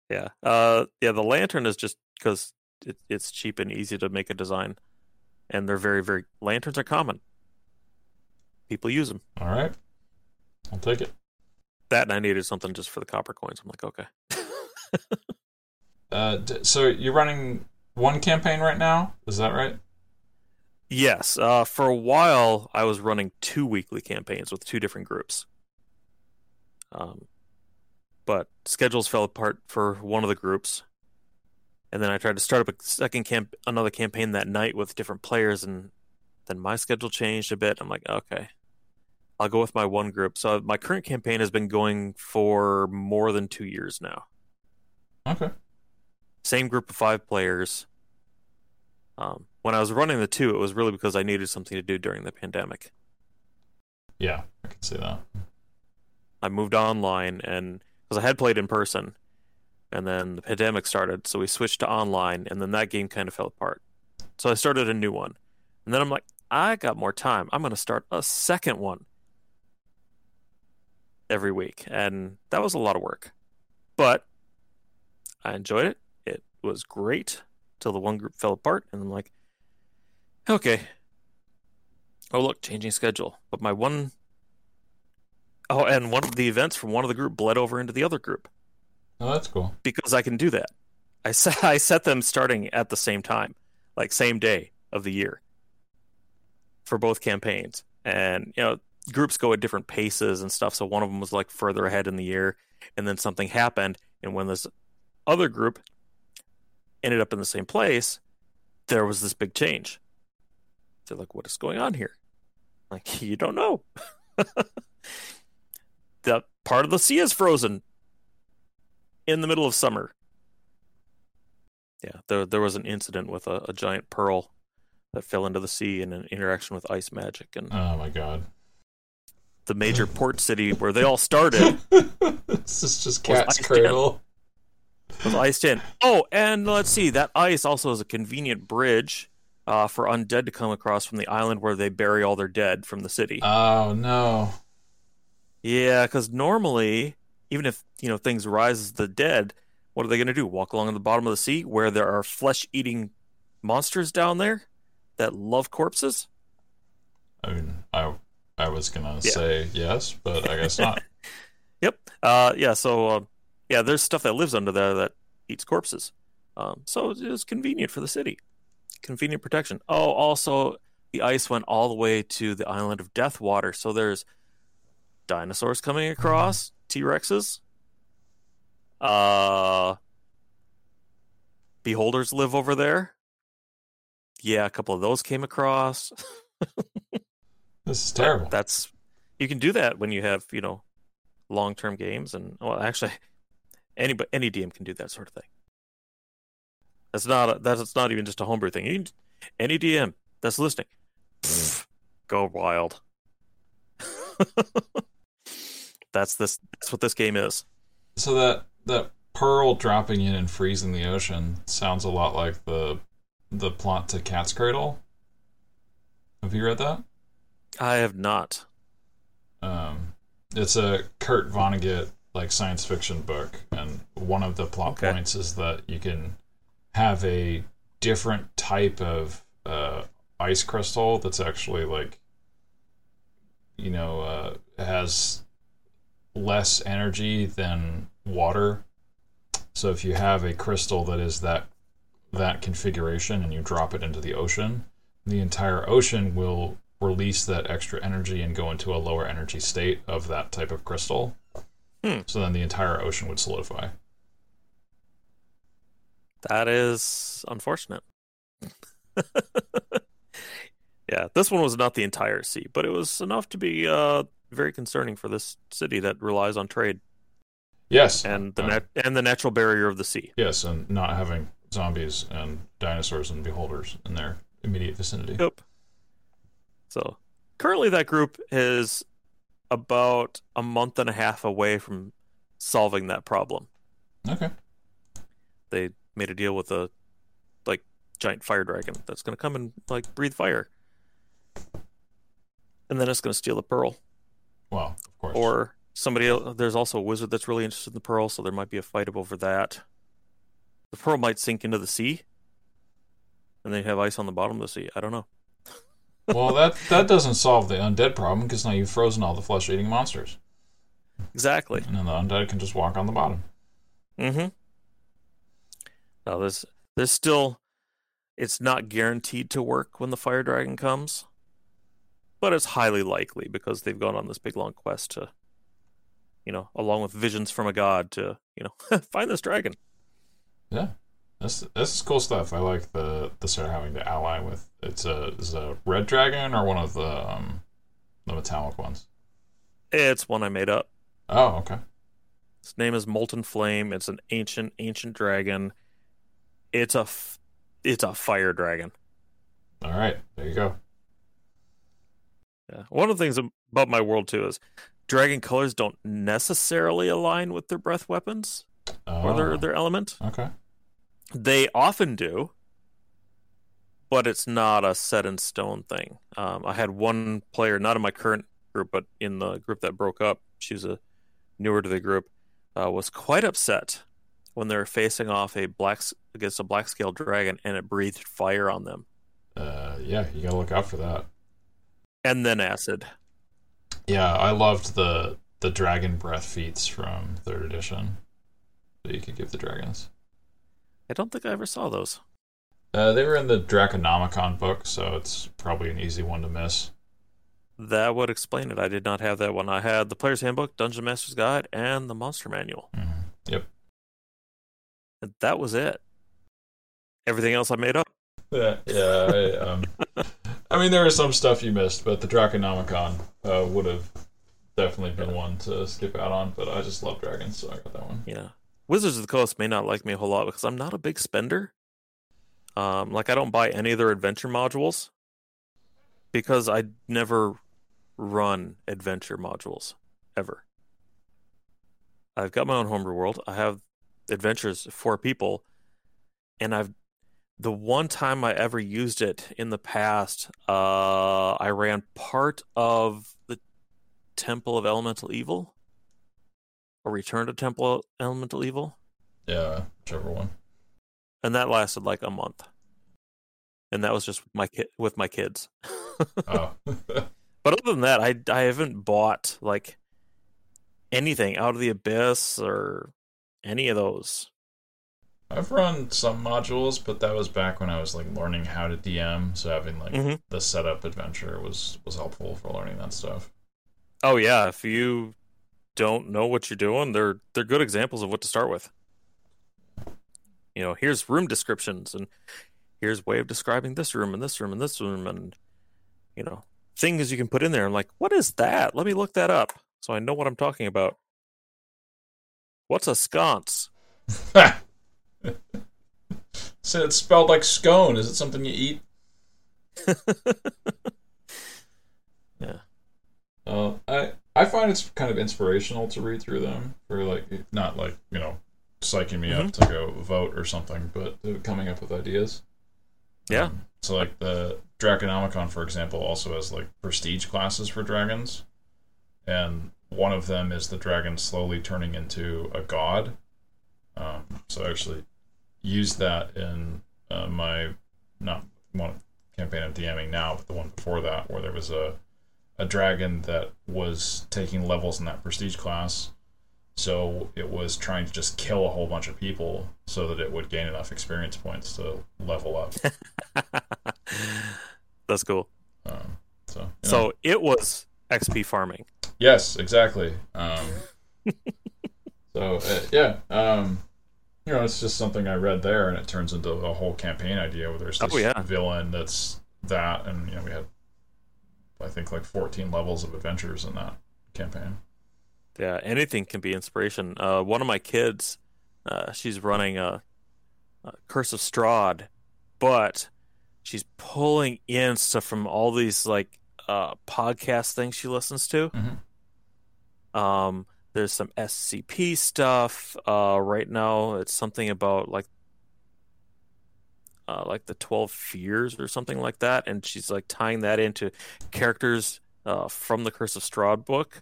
Yeah. Uh, yeah, the lantern is just because it, it's cheap and easy to make a design. And they're very, very... Lanterns are common. People use them. All right. I'll take it. That and I needed something just for the copper coins. I'm like, okay. Uh, so you're running one campaign right now, is that right? Yes. Uh, for a while, I was running two weekly campaigns with two different groups. Um, but schedules fell apart for one of the groups, and then I tried to start up a second camp, another campaign that night with different players, and then my schedule changed a bit. I'm like, okay, I'll go with my one group. So my current campaign has been going for more than two years now. Okay. Same group of five players. Um, when I was running the two, it was really because I needed something to do during the pandemic. Yeah, I can see that. I moved online, and because I had played in person, and then the pandemic started, so we switched to online, and then that game kind of fell apart. So I started a new one. And then I'm like, I got more time. I'm going to start a second one every week. And that was a lot of work. But I enjoyed it. It was great till the one group fell apart, and I'm like, okay. Oh, look, changing schedule. But my one... Oh, and one of the events from one of the group bled over into the other group. Oh, that's cool. Because I can do that. I set, I set them starting at the same time, like same day of the year for both campaigns. And, you know, groups go at different paces and stuff. So one of them was like further ahead in the year, and then something happened. And when this other group ended up in the same place, there was this big change. They're like, what is going on here? Like, you don't know. The part of the sea is frozen in the middle of summer. Yeah, there there was an incident with a, a giant pearl that fell into the sea in an interaction with ice magic. And oh my god. The major port city where they all started. This is just Cat's Cradle. With ice tin. Oh, and let's see, that ice also is a convenient bridge uh, for undead to come across from the island where they bury all their dead from the city. Oh, no. Yeah, because normally, even if, you know, things rise as the dead, what are they going to do? Walk along the bottom of the sea where there are flesh-eating monsters down there that love corpses? I mean, I, I was going to yeah. say yes, but I guess not. Yep. Uh, yeah, so... Uh, Yeah, there's stuff that lives under there that eats corpses. Um, so it was convenient for the city. Convenient protection. Oh, also, the ice went all the way to the island of Deathwater. So there's dinosaurs coming across, T-Rexes. Uh, beholders live over there. Yeah, a couple of those came across. This is terrible. That, that's you can do that when you have, you know, long-term games. And, well, actually... Anybody, any D M can do that sort of thing. That's not a, that's not even just a homebrew thing. You can, any D M that's listening, pff, go wild. that's this. That's what this game is. So that that pearl dropping in and freezing the ocean sounds a lot like the the plot to Cat's Cradle. Have you read that? I have not. Um, it's a Kurt Vonnegut. Like science fiction book, and one of the plot okay. points is that you can have a different type of uh, ice crystal that's actually like, you know, uh, has less energy than water. So if you have a crystal that is that that configuration and you drop it into the ocean, the entire ocean will release that extra energy and go into a lower energy state of that type of crystal. So then the entire ocean would solidify. That is unfortunate. Yeah, this one was not the entire sea, but it was enough to be uh, very concerning for this city that relies on trade. Yes. And the uh, nat- and the natural barrier of the sea. Yes, and not having zombies and dinosaurs and beholders in their immediate vicinity. Yep. So currently that group is... about a month and a half away from solving that problem. Okay. They made a deal with a like giant fire dragon that's going to come and like breathe fire, and then it's going to steal the pearl. Well, of course. Or somebody else. There's also a wizard that's really interested in the pearl, so there might be a fight over that. The pearl might sink into the sea, and they have ice on the bottom of the sea. I don't know. Well, that, that doesn't solve the undead problem, because now you've frozen all the flesh-eating monsters. Exactly. And then the undead can just walk on the bottom. Mm-hmm. Now, there's, there's still... It's not guaranteed to work when the fire dragon comes, but it's highly likely, because they've gone on this big, long quest to, you know, along with visions from a god to, you know, find this dragon. Yeah. This, this is cool stuff. I like the the sort of having to ally with. It's a is a red dragon or one of the um, the metallic ones. It's one I made up. Oh, okay. Its name is Molten Flame. It's an ancient ancient dragon. It's a f- it's a fire dragon. All right, there you go. Yeah. One of the things about my world too is dragon colors don't necessarily align with their breath weapons oh. or their their element. Okay. They often do, but it's not a set-in-stone thing. Um, I had one player, not in my current group, but in the group that broke up, she was a, newer to the group, uh, was quite upset when they were facing off a black against a black-scaled dragon and it breathed fire on them. Uh, yeah, you gotta look out for that. And then acid. Yeah, I loved the, the dragon breath feats from third edition that you could give the dragons. I don't think I ever saw those. Uh, they were in the Draconomicon book, so it's probably an easy one to miss. That would explain it. I did not have that one. I had the Player's Handbook, Dungeon Master's Guide, and the Monster Manual. Mm-hmm. Yep. And that was it. Everything else I made up. Yeah, yeah. I, um, I mean, there was some stuff you missed, but the Draconomicon uh, would have definitely been one to skip out on, but I just love dragons, so I got that one. Yeah. Wizards of the Coast may not like me a whole lot because I'm not a big spender. Um, like, I don't buy any of their adventure modules because I never run adventure modules, ever. I've got my own homebrew world. I have adventures for people, and I've the one time I ever used it in the past, uh, I ran part of the Temple of Elemental Evil, or Return to Temple of Elemental Evil. Yeah, whichever one. And that lasted like a month, and that was just my ki- with my kids. Oh. But other than that, I I haven't bought like anything Out of the Abyss or any of those. I've run some modules, but that was back when I was like learning how to D M, so having like mm-hmm. the setup adventure was, was helpful for learning that stuff. Oh yeah, if you don't know what you're doing, they're they're good examples of what to start with. You know, here's room descriptions, and here's a way of describing this room and this room and this room, and you know, things you can put in there. I'm like, what is that? Let me look that up so I know what I'm talking about. What's a sconce? So it's spelled like scone. Is it something you eat? Yeah. Uh, I I find it's kind of inspirational to read through them, for like not like you know psyching me mm-hmm. up to go vote or something, but coming up with ideas. Yeah. Um, so like the Draconomicon, for example, also has like prestige classes for dragons, and one of them is the dragon slowly turning into a god. Um, so I actually used that in uh, my not one campaign I'm DMing now, but the one before that, where there was a a dragon that was taking levels in that prestige class. So it was trying to just kill a whole bunch of people so that it would gain enough experience points to level up. That's cool. Um, so you know. So it was X P farming. Yes, exactly. Um, so uh, yeah, um, you know, it's just something I read there, and it turns into a whole campaign idea where there's this oh, yeah. villain that's that, and you know, we had I think like fourteen levels of adventures in that campaign. Yeah, anything can be inspiration. Uh, one of my kids, uh, she's running a, a Curse of Strahd, but she's pulling in stuff from all these like uh, podcast things she listens to. Mm-hmm. Um, there's some S C P stuff uh, right now. It's something about like Uh, like the twelve Fears or something like that, and she's like tying that into characters uh, from the Curse of Strahd book.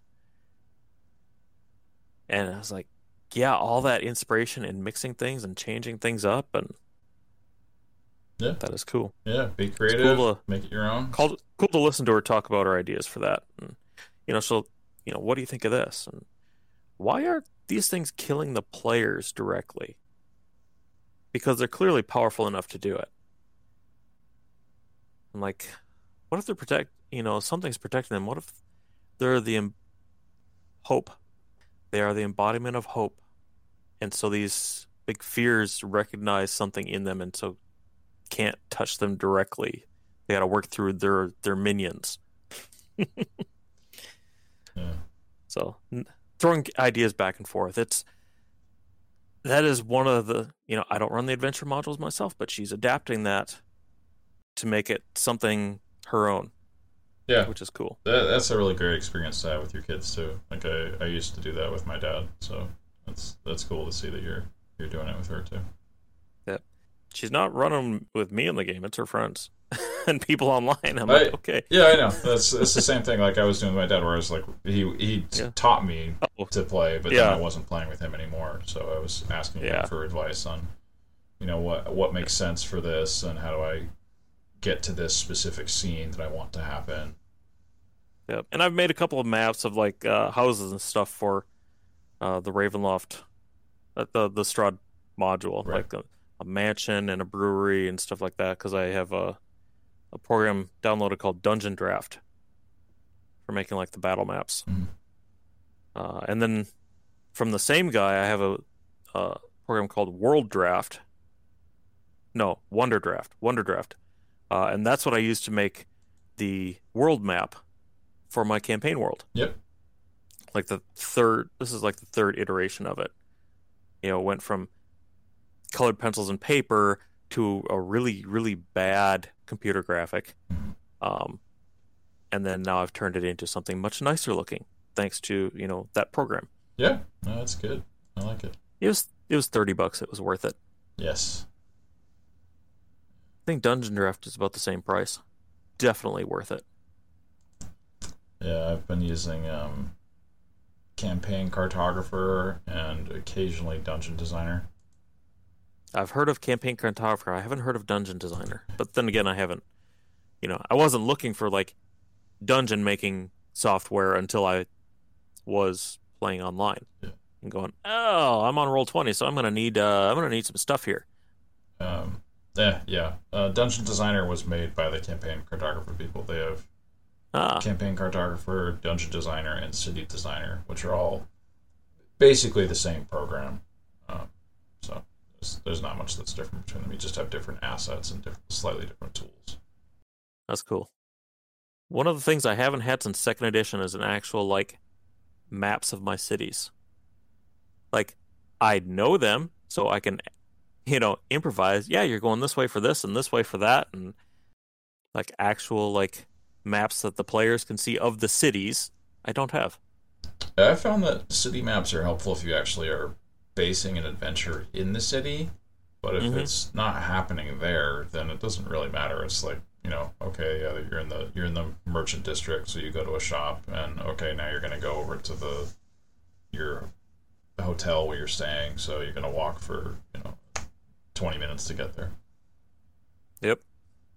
And I was like, yeah, all that inspiration and mixing things and changing things up, and yeah, that is cool. Yeah, be creative, cool to, make it your own. Cool, cool to listen to her talk about her ideas for that. And, you know, she'll, you know, what do you think of this? And why are these things killing the players directly? Because they're clearly powerful enough to do it. I'm like, what if they're protect? You know, something's protecting them. What if they're the em- hope? They are the embodiment of hope, and so these big fears recognize something in them, and so can't touch them directly. They got to work through their their minions. Yeah. So throwing ideas back and forth. It's. That is one of the, you know, I don't run the adventure modules myself, but she's adapting that to make it something her own. Yeah. Which is cool. That, that's a really great experience to have with your kids, too. Like, I, I used to do that with my dad, so that's that's cool to see that you're you're doing it with her, too. Yeah. She's not running with me in the game. It's her friends and people online. I'm I, like, okay. Yeah, I know. That's it's the same thing like I was doing with my dad, where I was like, he he yeah. taught me oh. to play, but yeah. then I wasn't playing with him anymore. So I was asking yeah. him for advice on, you know, what what makes sense for this, and how do I get to this specific scene that I want to happen. Yep. And I've made a couple of maps of like uh, houses and stuff for uh, the Ravenloft, uh, the the Strahd module, right. like. Uh, a mansion and a brewery and stuff like that, because I have a a program downloaded called Dungeon Draft for making like the battle maps. Mm. Uh, and then from the same guy, I have a, a program called World Draft. No, Wonder Draft. Wonder Draft. Uh, and that's what I use to make the world map for my campaign world. Yep. Like the third, this is like the third iteration of it. You know, it went from colored pencils and paper to a really, really bad computer graphic. Um, and then now I've turned it into something much nicer looking, thanks to, you know, that program. Yeah, no, that's good. I like it. It was it was thirty bucks. It was worth it. Yes. I think Dungeon Draft is about the same price. Definitely worth it. Yeah, I've been using um, Campaign Cartographer and occasionally Dungeon Designer. I've heard of Campaign Cartographer. I haven't heard of Dungeon Designer. But then again, I haven't. You know, I wasn't looking for like dungeon making software until I was playing online yeah. and going, oh, I'm on Roll twenty, so I'm gonna need uh, I'm gonna need some stuff here. Um. Yeah, yeah. Uh, Dungeon Designer was made by the Campaign Cartographer people. They have ah. Campaign Cartographer, Dungeon Designer, and City Designer, which are all basically the same program. Um, so there's, there's not much that's different between them. You just have different assets and different, slightly different tools. That's cool. One of the things I haven't had since second edition is an actual, like, maps of my cities. Like, I know them, so I can... you know, improvise. Yeah, you're going this way for this and this way for that, and like actual like maps that the players can see of the cities. I don't have. I found that city maps are helpful if you actually are basing an adventure in the city, but if mm-hmm. it's not happening there, then it doesn't really matter. It's like, you know, okay, yeah, you're in the you're in the merchant district, so you go to a shop, and okay, now you're going to go over to the your hotel where you're staying, so you're going to walk for, you know, twenty minutes to get there. Yep.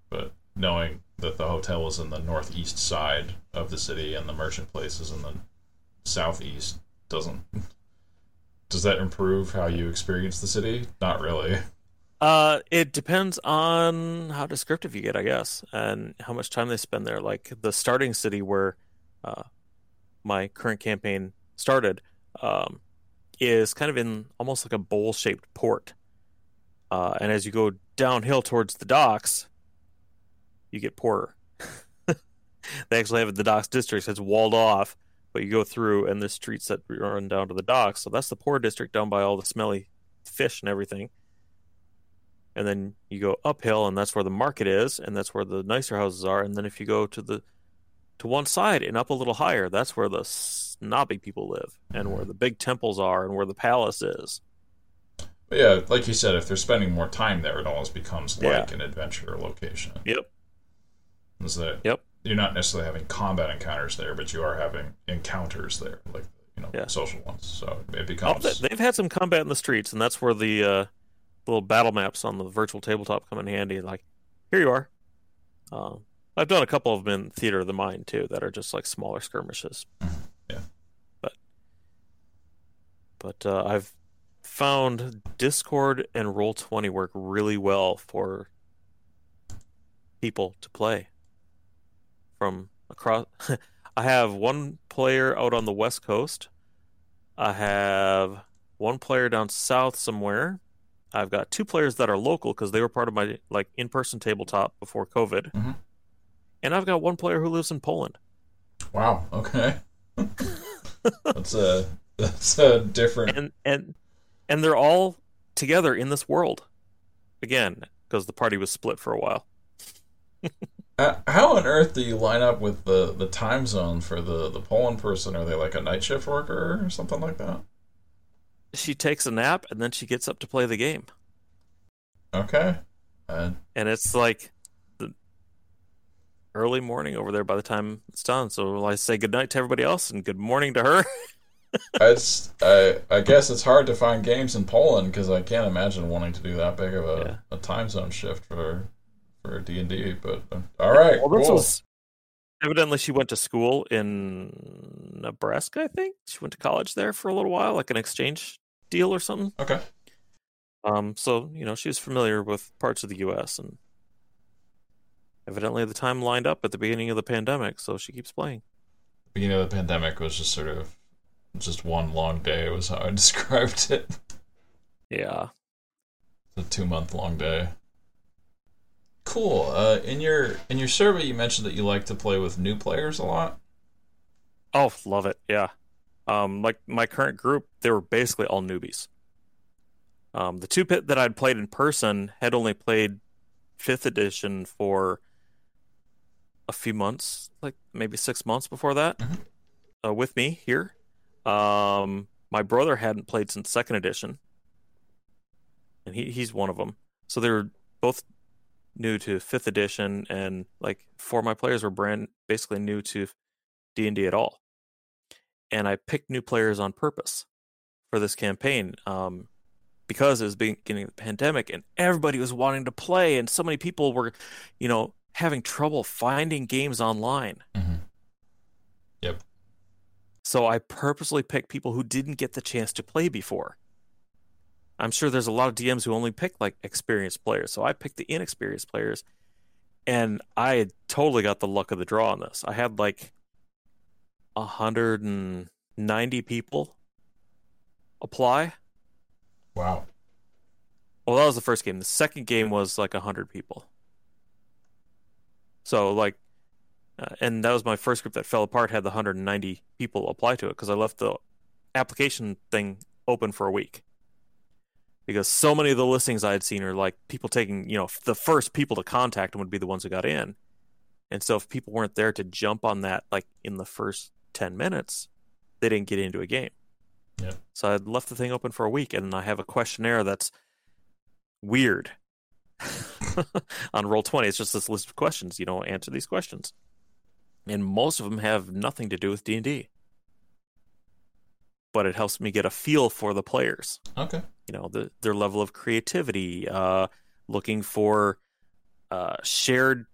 But knowing that the hotel is in the northeast side of the city and the merchant place is in the southeast doesn't... Does that improve how you experience the city? Not really. Uh, it depends on how descriptive you get, I guess, and how much time they spend there. Like, the starting city where uh, my current campaign started um, is kind of in almost like a bowl-shaped port. Uh, and as you go downhill towards the docks, you get poorer. They actually have the docks district that's walled off, but you go through and the streets that run down to the docks. So that's the poor district down by all the smelly fish and everything. And then you go uphill, and that's where the market is, and that's where the nicer houses are. And then if you go to the to one side and up a little higher, that's where the snobby people live, and where the big temples are, and where the palace is. But yeah, like you said, if they're spending more time there, it almost becomes like yeah. an adventure location. Yep. Is that yep. You're not necessarily having combat encounters there, but you are having encounters there, like, you know, yeah. social ones. So it becomes... Oh, they've had some combat in the streets, and that's where the uh, little battle maps on the virtual tabletop come in handy. Like, here you are. Um, I've done a couple of them in Theater of the Mind, too, that are just like smaller skirmishes. Yeah. But, but uh, I've... found Discord and Roll twenty work really well for people to play from across. I have one player out on the West Coast. I have one player down south somewhere. I've got two players that are local because they were part of my like in-person tabletop before COVID. Mm-hmm. And I've got one player who lives in Poland. Wow. Okay. that's a that's a different and and. And they're all together in this world. Again, because the party was split for a while. uh, how on earth do you line up with the, the time zone for the, the Poland person? Are they like a night shift worker or something like that? She takes a nap and then she gets up to play the game. Okay. Uh, and it's like the early morning over there by the time it's done. So I say goodnight to everybody else and good morning to her. It's, I, I guess it's hard to find games in Poland because I can't imagine wanting to do that big of a, yeah. a time zone shift for for D and D. But uh, all right, well, this cool. was, evidently she went to school in Nebraska. I think she went to college there for a little while, like an exchange deal or something. Okay. Um, so, you know, she was familiar with parts of the U S and evidently the time lined up at the beginning of the pandemic, so she keeps playing. The beginning of the pandemic was just sort of just one long day was how I described it. Yeah. It's a two-month long day. Cool. Uh, in your in your survey, you mentioned that you like to play with new players a lot. Oh, love it. Yeah. Um, like my current group, they were basically all newbies. Um, the two pit that I'd played in person had only played fifth edition for a few months, like maybe six months before that, mm-hmm. uh, with me here. Um, my brother hadn't played since second edition, and he, he's one of them. So they were both new to fifth edition, and like four of my players were brand basically new to D and D at all. And I picked new players on purpose for this campaign um, because it was beginning of the pandemic and everybody was wanting to play, and so many people were, you know, having trouble finding games online. Mm-hmm. Yep. So I purposely picked people who didn't get the chance to play before. I'm sure there's a lot of D Ms who only pick like experienced players, so I picked the inexperienced players, and I had totally got the luck of the draw on this. I had like one hundred ninety people apply. Wow. Well, that was the first game. The second game was like one hundred people. So like, uh, and that was my first group that fell apart, had the one hundred ninety people apply to it, because I left the application thing open for a week. Because so many of the listings I had seen are like people taking, you know, the first people to contact them would be the ones who got in. And so if people weren't there to jump on that, like in the first ten minutes, they didn't get into a game. Yeah. So I left the thing open for a week, and I have a questionnaire that's weird on Roll twenty. It's just this list of questions, you know, answer these questions. And most of them have nothing to do with D and D. But it helps me get a feel for the players. Okay. You know, the, their level of creativity, uh, looking for uh, shared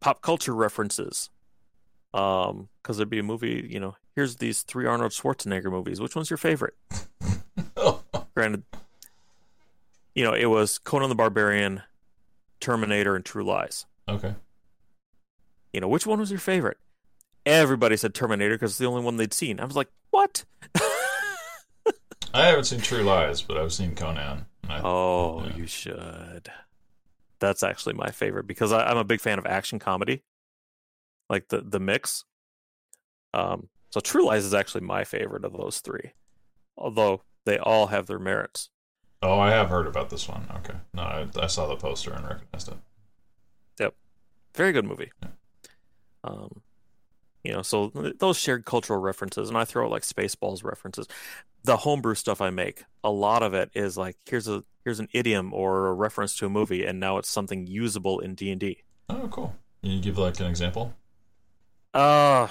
pop culture references, um because there'd be a movie, you know, here's these three Arnold Schwarzenegger movies, which one's your favorite? Granted, you know, it was Conan the Barbarian, Terminator, and True Lies. Okay. You know, which one was your favorite? Everybody said Terminator because it's the only one they'd seen. I was like, what? I haven't seen True Lies, but I've seen Conan. I, oh yeah. You should. That's actually my favorite, because I, I'm a big fan of action comedy, like the, the mix. Um, so True Lies is actually my favorite of those three, although they all have their merits. Oh, I have heard about this one. Okay. No, I, I saw the poster and recognized it. Yep. Very good movie. Yeah. Um, you know, so those shared cultural references, and I throw like Spaceballs references. The homebrew stuff I make, a lot of it is like, here's a here's an idiom or a reference to a movie, and now it's something usable in D and D. Oh, cool. Can you give like an example? Uh,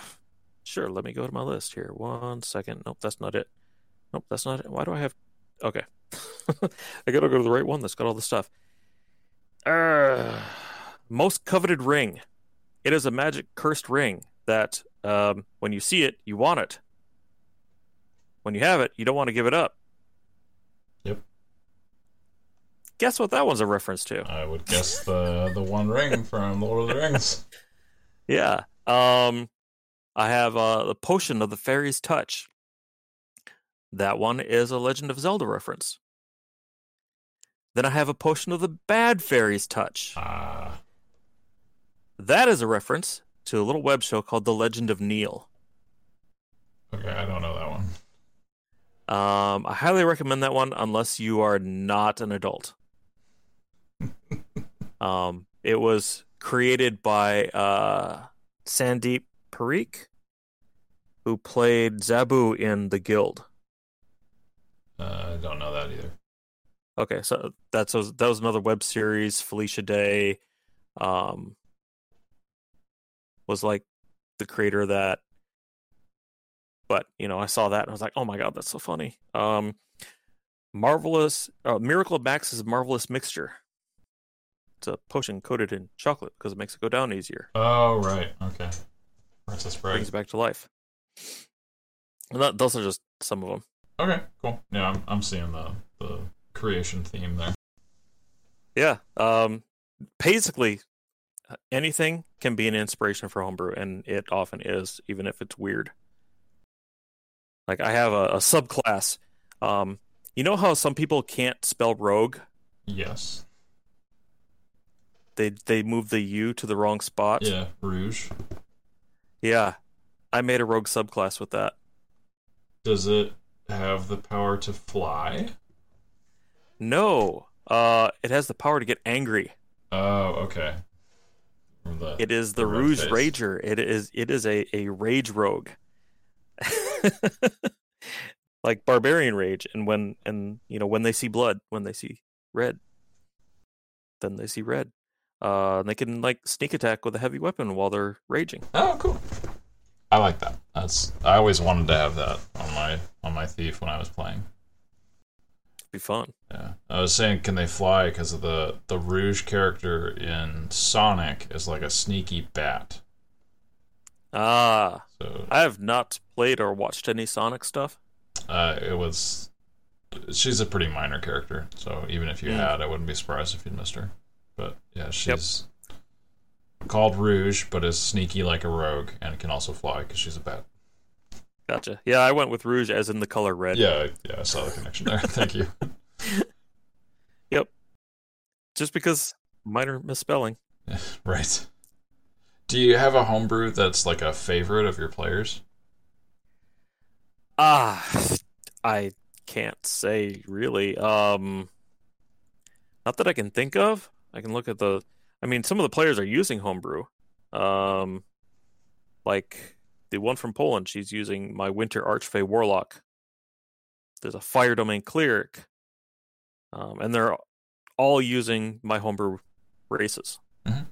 sure. Let me go to my list here. One second. Nope, that's not it. Nope, that's not it. Why do I have... Okay. I gotta go to the right one that's got all the stuff. Uh, most coveted ring. It is a magic cursed ring that um, when you see it, you want it. When you have it, you don't want to give it up. Yep. Guess what that one's a reference to? I would guess the the One Ring from Lord of the Rings. Yeah. Um, I have uh, the Potion of the Fairy's Touch. That one is a Legend of Zelda reference. Then I have a Potion of the Bad Fairy's Touch. Ah. Uh... That is a reference to a little web show called The Legend of Neil. Okay, I don't know that one. Um, I highly recommend that one unless you are not an adult. um, it was created by uh, Sandeep Parikh, who played Zabu in The Guild. Uh, I don't know that either. Okay, so that's that was another web series. Felicia Day um, was like the creator of that. But, you know, I saw that and I was like, oh my God, that's so funny. Um, Marvelous, uh, Miracle of Max's Marvelous Mixture. It's a potion coated in chocolate because it makes it go down easier. Oh, right. Okay. Princess Bride. Brings it back to life. And that, those are just some of them. Okay, cool. Yeah, I'm I'm seeing the, the creation theme there. Yeah. Um, basically, anything can be an inspiration for homebrew, and it often is, even if it's weird. Like, I have a, a subclass. Um, you know how some people can't spell rogue? Yes. They they move the U to the wrong spot. Yeah, Rouge. Yeah. I made a rogue subclass with that. Does it have the power to fly? No. Uh, it has the power to get angry. Oh, okay. The, it is the, the Rouge face. Rager. It is it is a, a rage rogue. Like barbarian rage, and when and you know, when they see blood, when they see red, then they see red. Uh, and they can like sneak attack with a heavy weapon while they're raging. Oh, cool. I like that. That's I always wanted to have that on my on my thief when I was playing. It'd be fun. Yeah. I was saying, can they fly? Because of the the Rouge character in Sonic is like a sneaky bat. Ah. So I have not played or watched any Sonic stuff. Uh, it was. She's a pretty minor character, so even if you mm. had, I wouldn't be surprised if you'd missed her. But yeah, she's yep. called Rouge, but is sneaky like a rogue, and can also fly because she's a bat. Gotcha. Yeah, I went with Rouge as in the color red. Yeah, yeah, I saw the connection there. Thank you. Yep. Just because minor misspelling. Right. Do you have a homebrew that's like a favorite of your players? Ah, uh, I can't say really. Um, not that I can think of. I can look at the. I mean, some of the players are using homebrew. Um, like the one from Poland, she's using my Winter Archfey Warlock. There's a Fire Domain Cleric, um, and they're all using my homebrew races. Mm-hmm.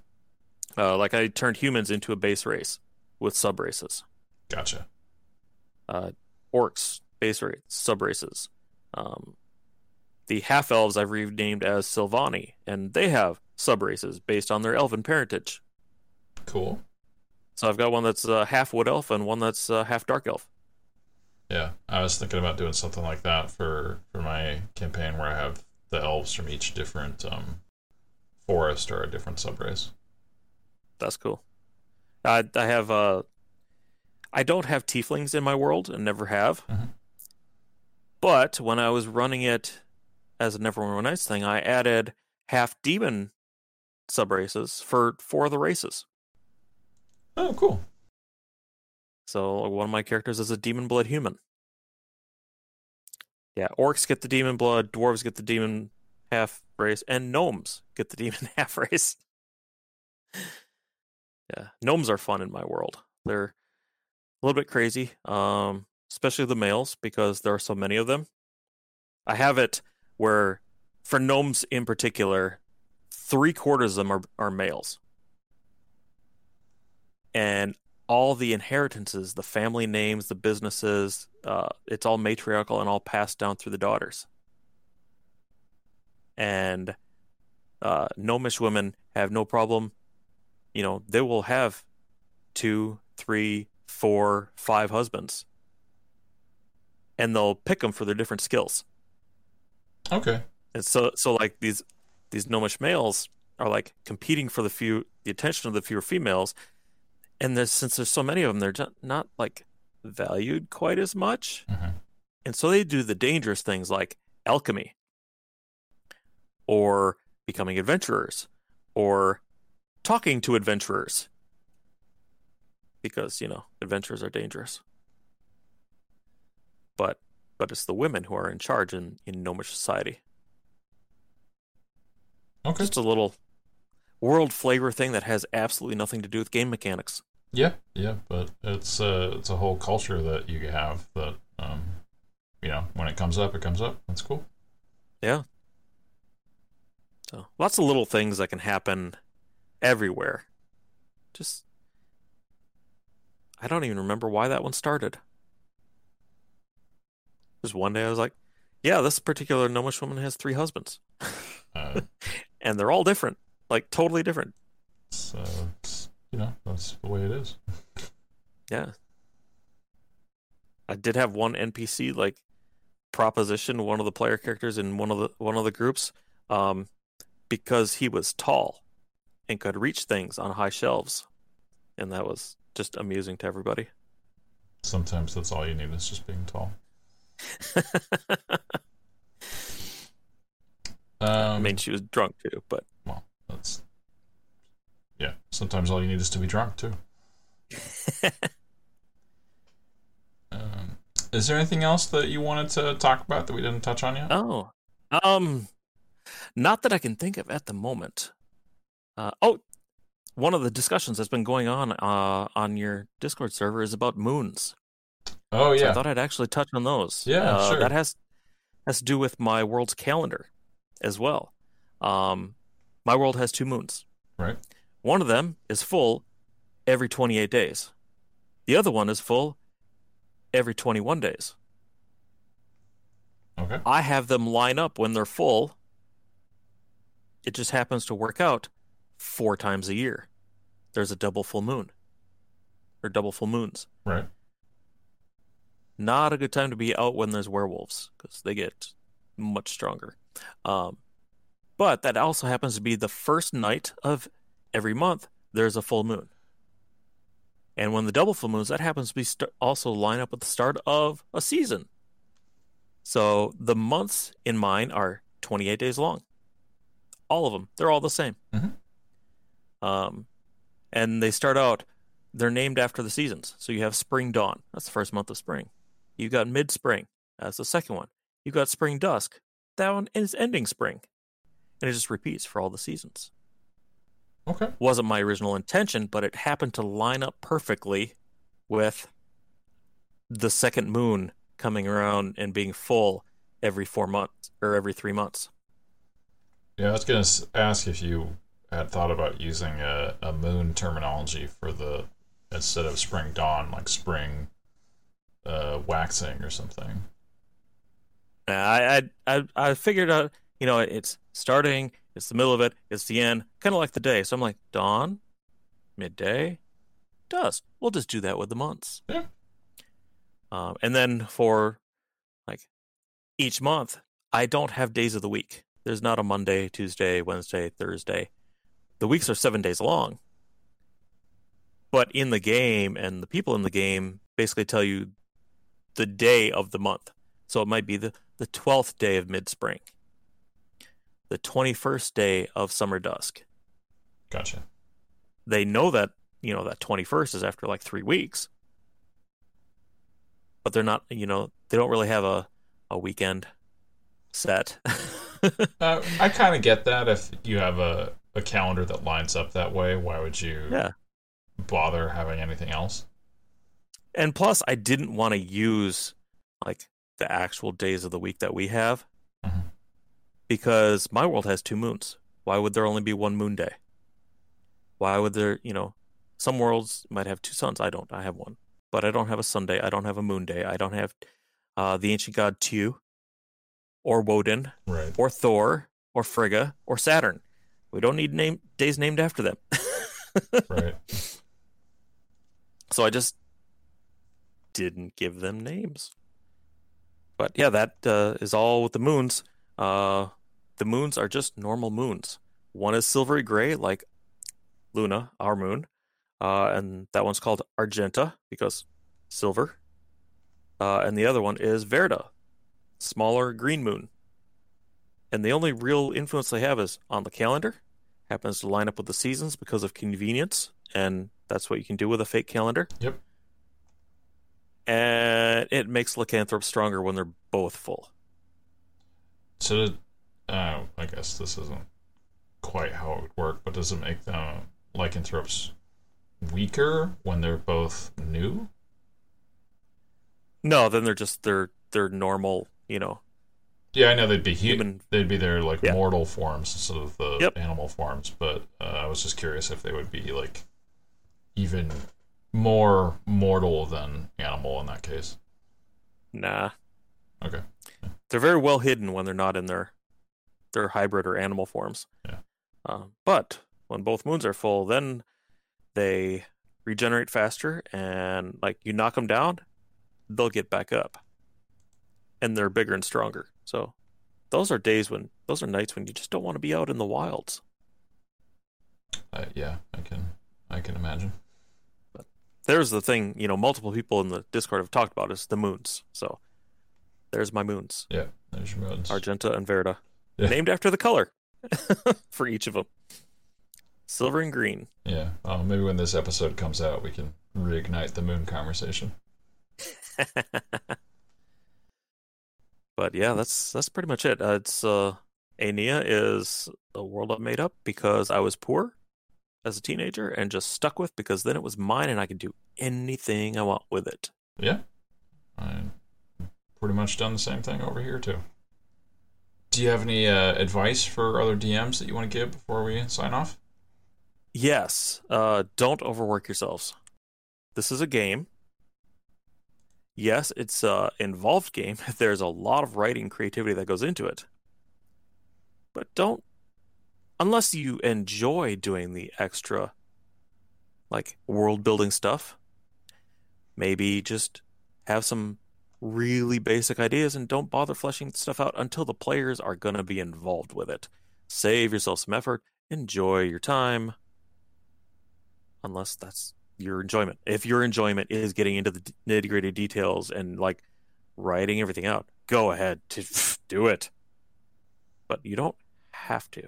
Uh, like I turned humans into a base race with sub races. Gotcha. Uh, orcs, base race, sub-races. Um, the half-elves I've renamed as Sylvani, and they have sub-races based on their elven parentage. Cool. So I've got one that's uh, half wood elf and one that's uh, half dark elf. Yeah, I was thinking about doing something like that for, for my campaign where I have the elves from each different um, forest or a different sub-race. That's cool. I, I have... Uh, I don't have tieflings in my world, and never have. Mm-hmm. But when I was running it as a Neverwinter Nights thing, I added half demon subraces for four of the races. Oh, cool. So one of my characters is a demon blood human. Yeah, orcs get the demon blood, dwarves get the demon half race, and gnomes get the demon half race. Yeah, gnomes are fun in my world. They're a little bit crazy, um, especially the males, because there are so many of them. I have it where, for gnomes in particular, three quarters of them are, are males. And all the inheritances, the family names, the businesses, uh, it's all matriarchal and all passed down through the daughters. And uh, gnomish women have no problem. You know, they will have two, three, four, five husbands, and they'll pick them for their different skills. Okay. And so, so like these, these gnomish males are like competing for the few, the attention of the fewer females. And there's, since there's so many of them, they're just not like valued quite as much. Mm-hmm. And so they do the dangerous things like alchemy, or becoming adventurers, or talking to adventurers. Because, you know, adventures are dangerous. But but it's the women who are in charge in, in gnomish society. Okay. Just a little world flavor thing that has absolutely nothing to do with game mechanics. Yeah, yeah, but it's uh, it's a whole culture that you have that, um, you know, when it comes up, it comes up. That's cool. Yeah. So lots of little things that can happen everywhere. Just... I don't even remember why that one started. Just one day I was like, yeah, this particular gnomish woman has three husbands. Uh, and they're all different. Like, totally different. So, it's, you know, that's the way it is. Yeah. I did have one N P C, like, proposition one of the player characters in one of the one of the groups um, because he was tall and could reach things on high shelves, and that was just amusing to everybody. Sometimes that's all you need is just being tall. Um, I mean, she was drunk too, but well, that's yeah. Sometimes all you need is to be drunk too. um, is there anything else that you wanted to talk about that we didn't touch on yet? Oh, um, not that I can think of at the moment. Uh, oh, one of the discussions that's been going on uh, on your Discord server is about moons. Oh yeah, so I thought I'd actually touch on those. Yeah, uh, sure. That has has to do with my world's calendar as well. Um, my world has two moons. Right. One of them is full every twenty-eight days. The other one is full every twenty-one days. Okay. I have them line up when they're full. It just happens to work out four times a year. There's a double full moon. Or double full moons. Right. Not a good time to be out when there's werewolves, because they get much stronger. Um, but that also happens to be the first night of every month there's a full moon. And when the double full moons, that happens to be st- also line up with the start of a season. So the months in mine are twenty-eight days long. All of them. They're all the same. Mm-hmm. Um, and they start out, they're named after the seasons. So you have spring dawn. That's the first month of spring. You've got mid-spring. That's the second one. You've got spring dusk. That one is ending spring, and it just repeats for all the seasons. Okay. Wasn't my original intention, but it happened to line up perfectly with the second moon coming around and being full every four months or every three months. Yeah, I was going to ask if you had thought about using a, a moon terminology for the instead of spring dawn, like spring uh, waxing or something. I, I I figured out, you know, it's starting, it's the middle of it, it's the end, kind of like the day. So I'm like, dawn, midday, dusk. We'll just do that with the months. Yeah. Um, and then for, like, each month, I don't have days of the week. There's not a Monday, Tuesday, Wednesday, Thursday. The weeks are seven days long. But in the game, and the people in the game basically tell you the day of the month. So it might be the, the twelfth day of mid-spring, the twenty-first day of summer dusk. Gotcha. They know that, you know, that twenty-first is after like three weeks. But they're not, you know, they don't really have a, a weekend set. uh, I kind of get that. If you have a, a calendar that lines up that way, why would you yeah. bother having anything else? And plus, I didn't want to use, like, the actual days of the week that we have, mm-hmm. because my world has two moons. Why would there only be one moon day? Why would there, you know, some worlds might have two suns. I don't. I have one, but I don't have a Sunday. I don't have a moon day. I don't have uh, the ancient god Tu, or Woden, right. or Thor, or Frigga, or Saturn. We don't need name days named after them. Right. So I just didn't give them names. But yeah, that uh, is all with the moons. Uh, the moons are just normal moons. One is silvery gray, like Luna, our moon. Uh, and that one's called Argenta, because silver. Uh, and the other one is Verda, smaller green moon. And the only real influence they have is on the calendar. Happens to line up with the seasons because of convenience. And that's what you can do with a fake calendar. Yep. And it makes lycanthropes stronger when they're both full. So, uh, I guess this isn't quite how it would work, but does it make them lycanthropes weaker when they're both new? No, then they're just their their normal, you know. Yeah, I know they'd be human. They'd be their like yeah. mortal forms instead of the yep. animal forms. But uh, I was just curious if they would be like even more mortal than animal in that case. Nah. Okay. Yeah. They're very well hidden when they're not in their their hybrid or animal forms. Yeah. Uh, but when both moons are full, then they regenerate faster, and like you knock them down, they'll get back up. and they're bigger and stronger. So those are days when, those are nights when you just don't want to be out in the wilds. Uh, yeah, I can, I can imagine. But there's the thing, you know, multiple people in the Discord have talked about is the moons. So there's my moons. Yeah, there's your moons. Argenta and Verda. Yeah. Named after the color for each of them. Silver and green. Yeah. Oh, maybe when this episode comes out, we can reignite the moon conversation. But yeah, that's that's pretty much it. Uh, it's uh, Aenea is a world I made up because I was poor as a teenager and just stuck with, because then it was mine and I could do anything I want with it. Yeah. I pretty much done the same thing over here too. Do you have any uh, advice for other D Ms that you want to give before we sign off? Yes. Uh, don't overwork yourselves. This is a game. Yes, it's an involved game. There's a lot of writing creativity that goes into it. But don't, unless you enjoy doing the extra, like, world-building stuff, maybe just have some really basic ideas and don't bother fleshing stuff out until the players are going to be involved with it. Save yourself some effort. Enjoy your time. Unless that's your enjoyment. If your enjoyment is getting into the nitty-gritty details and like writing everything out, go ahead to do it. But you don't have to.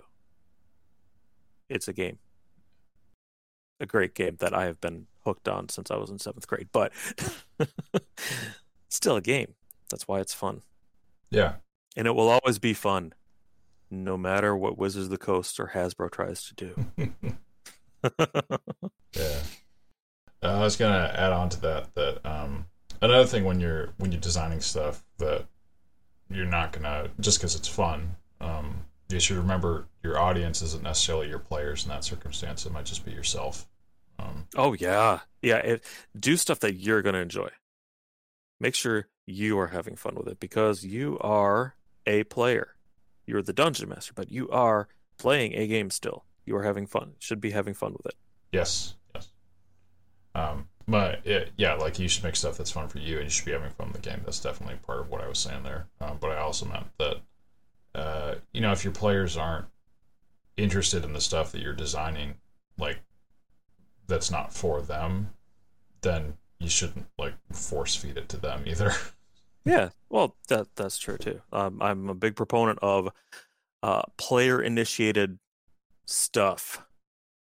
It's a game. A great game that I have been hooked on since I was in seventh grade, but still a game. That's why it's fun. Yeah. And it will always be fun, no matter what Wizards of the Coast or Hasbro tries to do. Yeah. Uh, I was going to add on to that, that um, another thing when you're when you're designing stuff that you're not going to, just because it's fun, um, you should remember your audience isn't necessarily your players in that circumstance. It might just be yourself. Um, oh, yeah. Yeah, it, do stuff that you're going to enjoy. Make sure you are having fun with it, because you are a player. You're the dungeon master, but you are playing a game still. You are having fun. Should be having fun with it. Yes. Yes. Um, but it, yeah, like you should make stuff that's fun for you, and you should be having fun with the game. That's definitely part of what I was saying there. Um, but I also meant that, uh, you know, if your players aren't interested in the stuff that you're designing, like that's not for them, then you shouldn't like force feed it to them either. Yeah. Well, that that's true too. Um, I'm a big proponent of uh, player initiated stuff.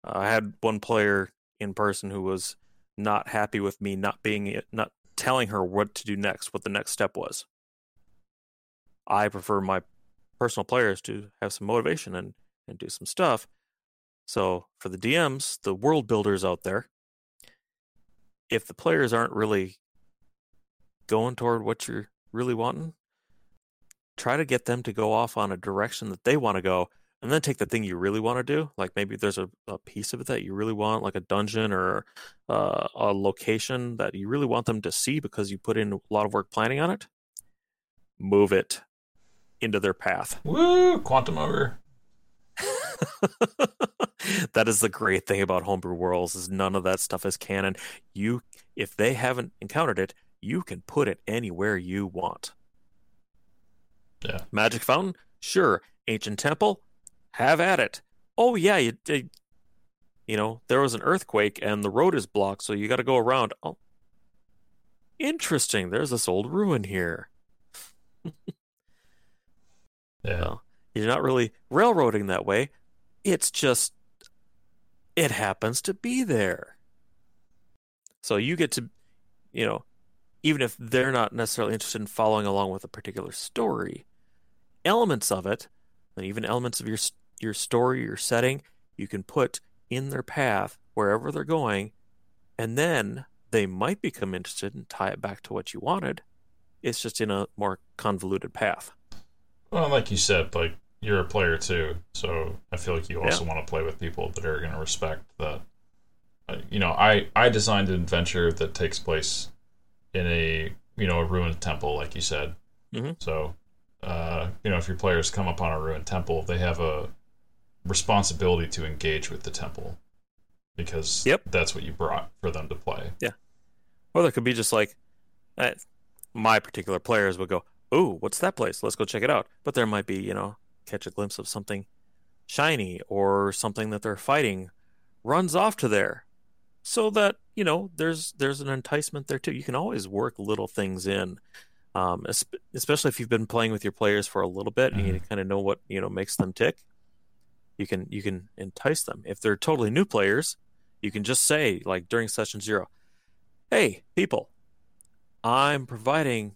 Uh, I had one player in person who was not happy with me not being not telling her what to do next, what the next step was. I prefer my personal players to have some motivation and, and do some stuff. So for the D Ms, the world builders out there, if the players aren't really going toward what you're really wanting, try to get them to go off on a direction that they want to go, and then take the thing you really want to do. Like maybe there's a, a piece of it that you really want, like a dungeon or uh, a location that you really want them to see because you put in a lot of work planning on it. Move it into their path. Woo! Quantum over. That is the great thing about homebrew worlds, is none of that stuff is canon. You, if they haven't encountered it, you can put it anywhere you want. Yeah. Magic fountain? Sure. Ancient temple? Have at it. Oh, yeah. You, you know, there was an earthquake and the road is blocked, so you got to go around. Oh, interesting. There's this old ruin here. Yeah. Well, you're not really railroading that way. It's just, it happens to be there. So you get to, you know, even if they're not necessarily interested in following along with a particular story, elements of it, and even elements of your your story, your setting, you can put in their path wherever they're going, and then they might become interested and tie it back to what you wanted. It's just in a more convoluted path. Well, like you said, like you're a player too, so I feel like you also yeah. want to play with people that are going to respect that. You know, I, I designed an adventure that takes place in a, you know, a ruined temple, like you said. Mm-hmm. So, uh, you know, if your players come upon a ruined temple, they have a responsibility to engage with the temple, because yep. that's what you brought for them to play. Yeah. Or there could be just like, uh, my particular players would go, ooh, what's that place? Let's go check it out. But there might be, you know, catch a glimpse of something shiny or something that they're fighting, runs off to there. So that, you know, there's there's an enticement there too. You can always work little things in, um, especially if you've been playing with your players for a little bit and you kind of know what, you know, makes them tick. You can you can entice them. If they're totally new players, you can just say, like during session zero, hey, people, I'm providing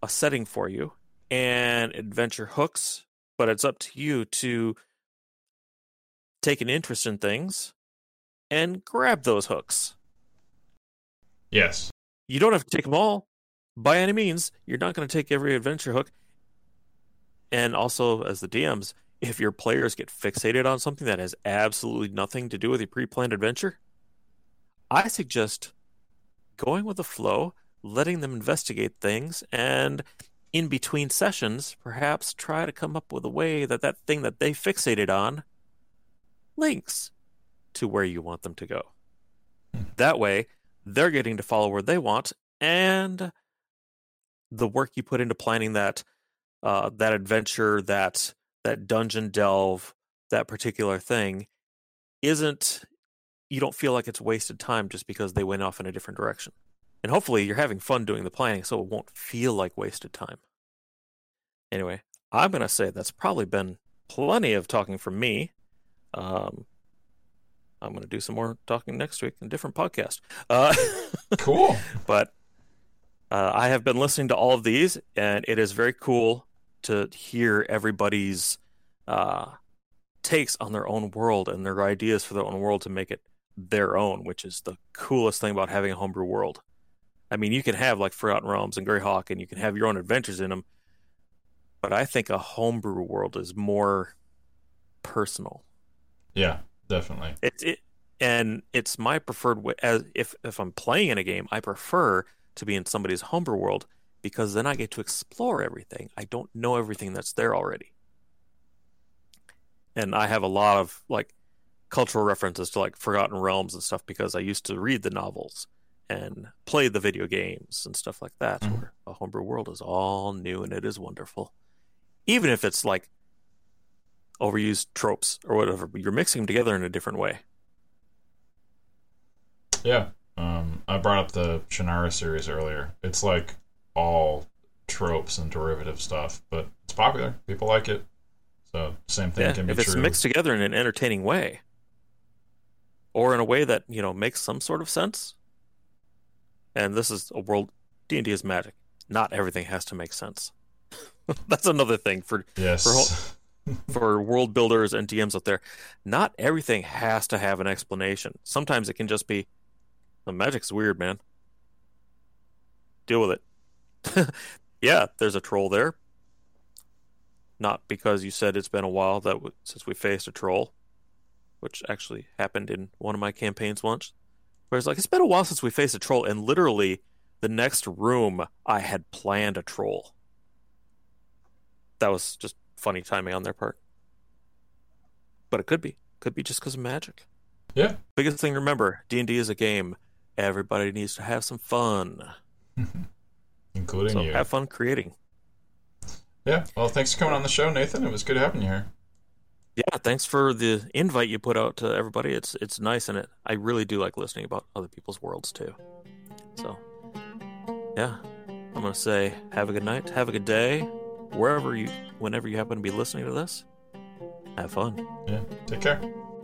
a setting for you and adventure hooks, but it's up to you to take an interest in things and grab those hooks. Yes. You don't have to take them all by any means. You're not going to take every adventure hook. And also, as the D Ms, if your players get fixated on something that has absolutely nothing to do with your pre-planned adventure, I suggest going with the flow, letting them investigate things, and in between sessions, perhaps try to come up with a way that that thing that they fixated on links to where you want them to go. That way, they're getting to follow where they want, and the work you put into planning that uh, that adventure, that that dungeon delve, that particular thing, isn't, you don't feel like it's wasted time just because they went off in a different direction. And hopefully you're having fun doing the planning, so it won't feel like wasted time. Anyway, I'm going to say that's probably been plenty of talking from me. Um, I'm going to do some more talking next week in a different podcast. Uh, cool. But uh, I have been listening to all of these, and it is very cool to hear everybody's uh, takes on their own world and their ideas for their own world to make it their own, which is the coolest thing about having a homebrew world. I mean, you can have like Forgotten Realms and Greyhawk, and you can have your own adventures in them, but I think a homebrew world is more personal. Yeah, definitely. It's it, and it's my preferred way. As if if I'm playing in a game, I prefer to be in somebody's homebrew world, because then I get to explore everything. I don't know everything that's there already. And I have a lot of like cultural references to like Forgotten Realms and stuff because I used to read the novels and play the video games and stuff like that. Mm-hmm. Where a homebrew world is all new and it is wonderful. Even if it's like overused tropes or whatever, but you're mixing them together in a different way. Yeah. Um, I brought up the Shannara series earlier. It's like all tropes and derivative stuff, but it's popular. People like it. So same thing yeah, can be if true. If it's mixed together in an entertaining way or in a way that, you know, makes some sort of sense. And this is a world, D and D is magic. Not everything has to make sense. That's another thing for, yes. for whole, for world builders and D Ms out there, not everything has to have an explanation. Sometimes it can just be, the magic's weird, man. Deal with it. Yeah, there's a troll there. Not because you said it's been a while that w- since we faced a troll, which actually happened in one of my campaigns once, where it's like, it's been a while since we faced a troll, and literally the next room I had planned a troll. That was just funny timing on their part, but it could be could be just because of magic. Yeah. Biggest thing to remember: D and D is a game. Everybody needs to have some fun, including so you. Have fun creating. Yeah. Well, thanks for coming on the show, Nathan. It was good having you here. Yeah. Thanks for the invite you put out to everybody. It's it's nice, and it I really do like listening about other people's worlds too. So, yeah, I'm gonna say have a good night, have a good day. Wherever you, whenever you happen to be listening to this, have fun. Yeah, take care.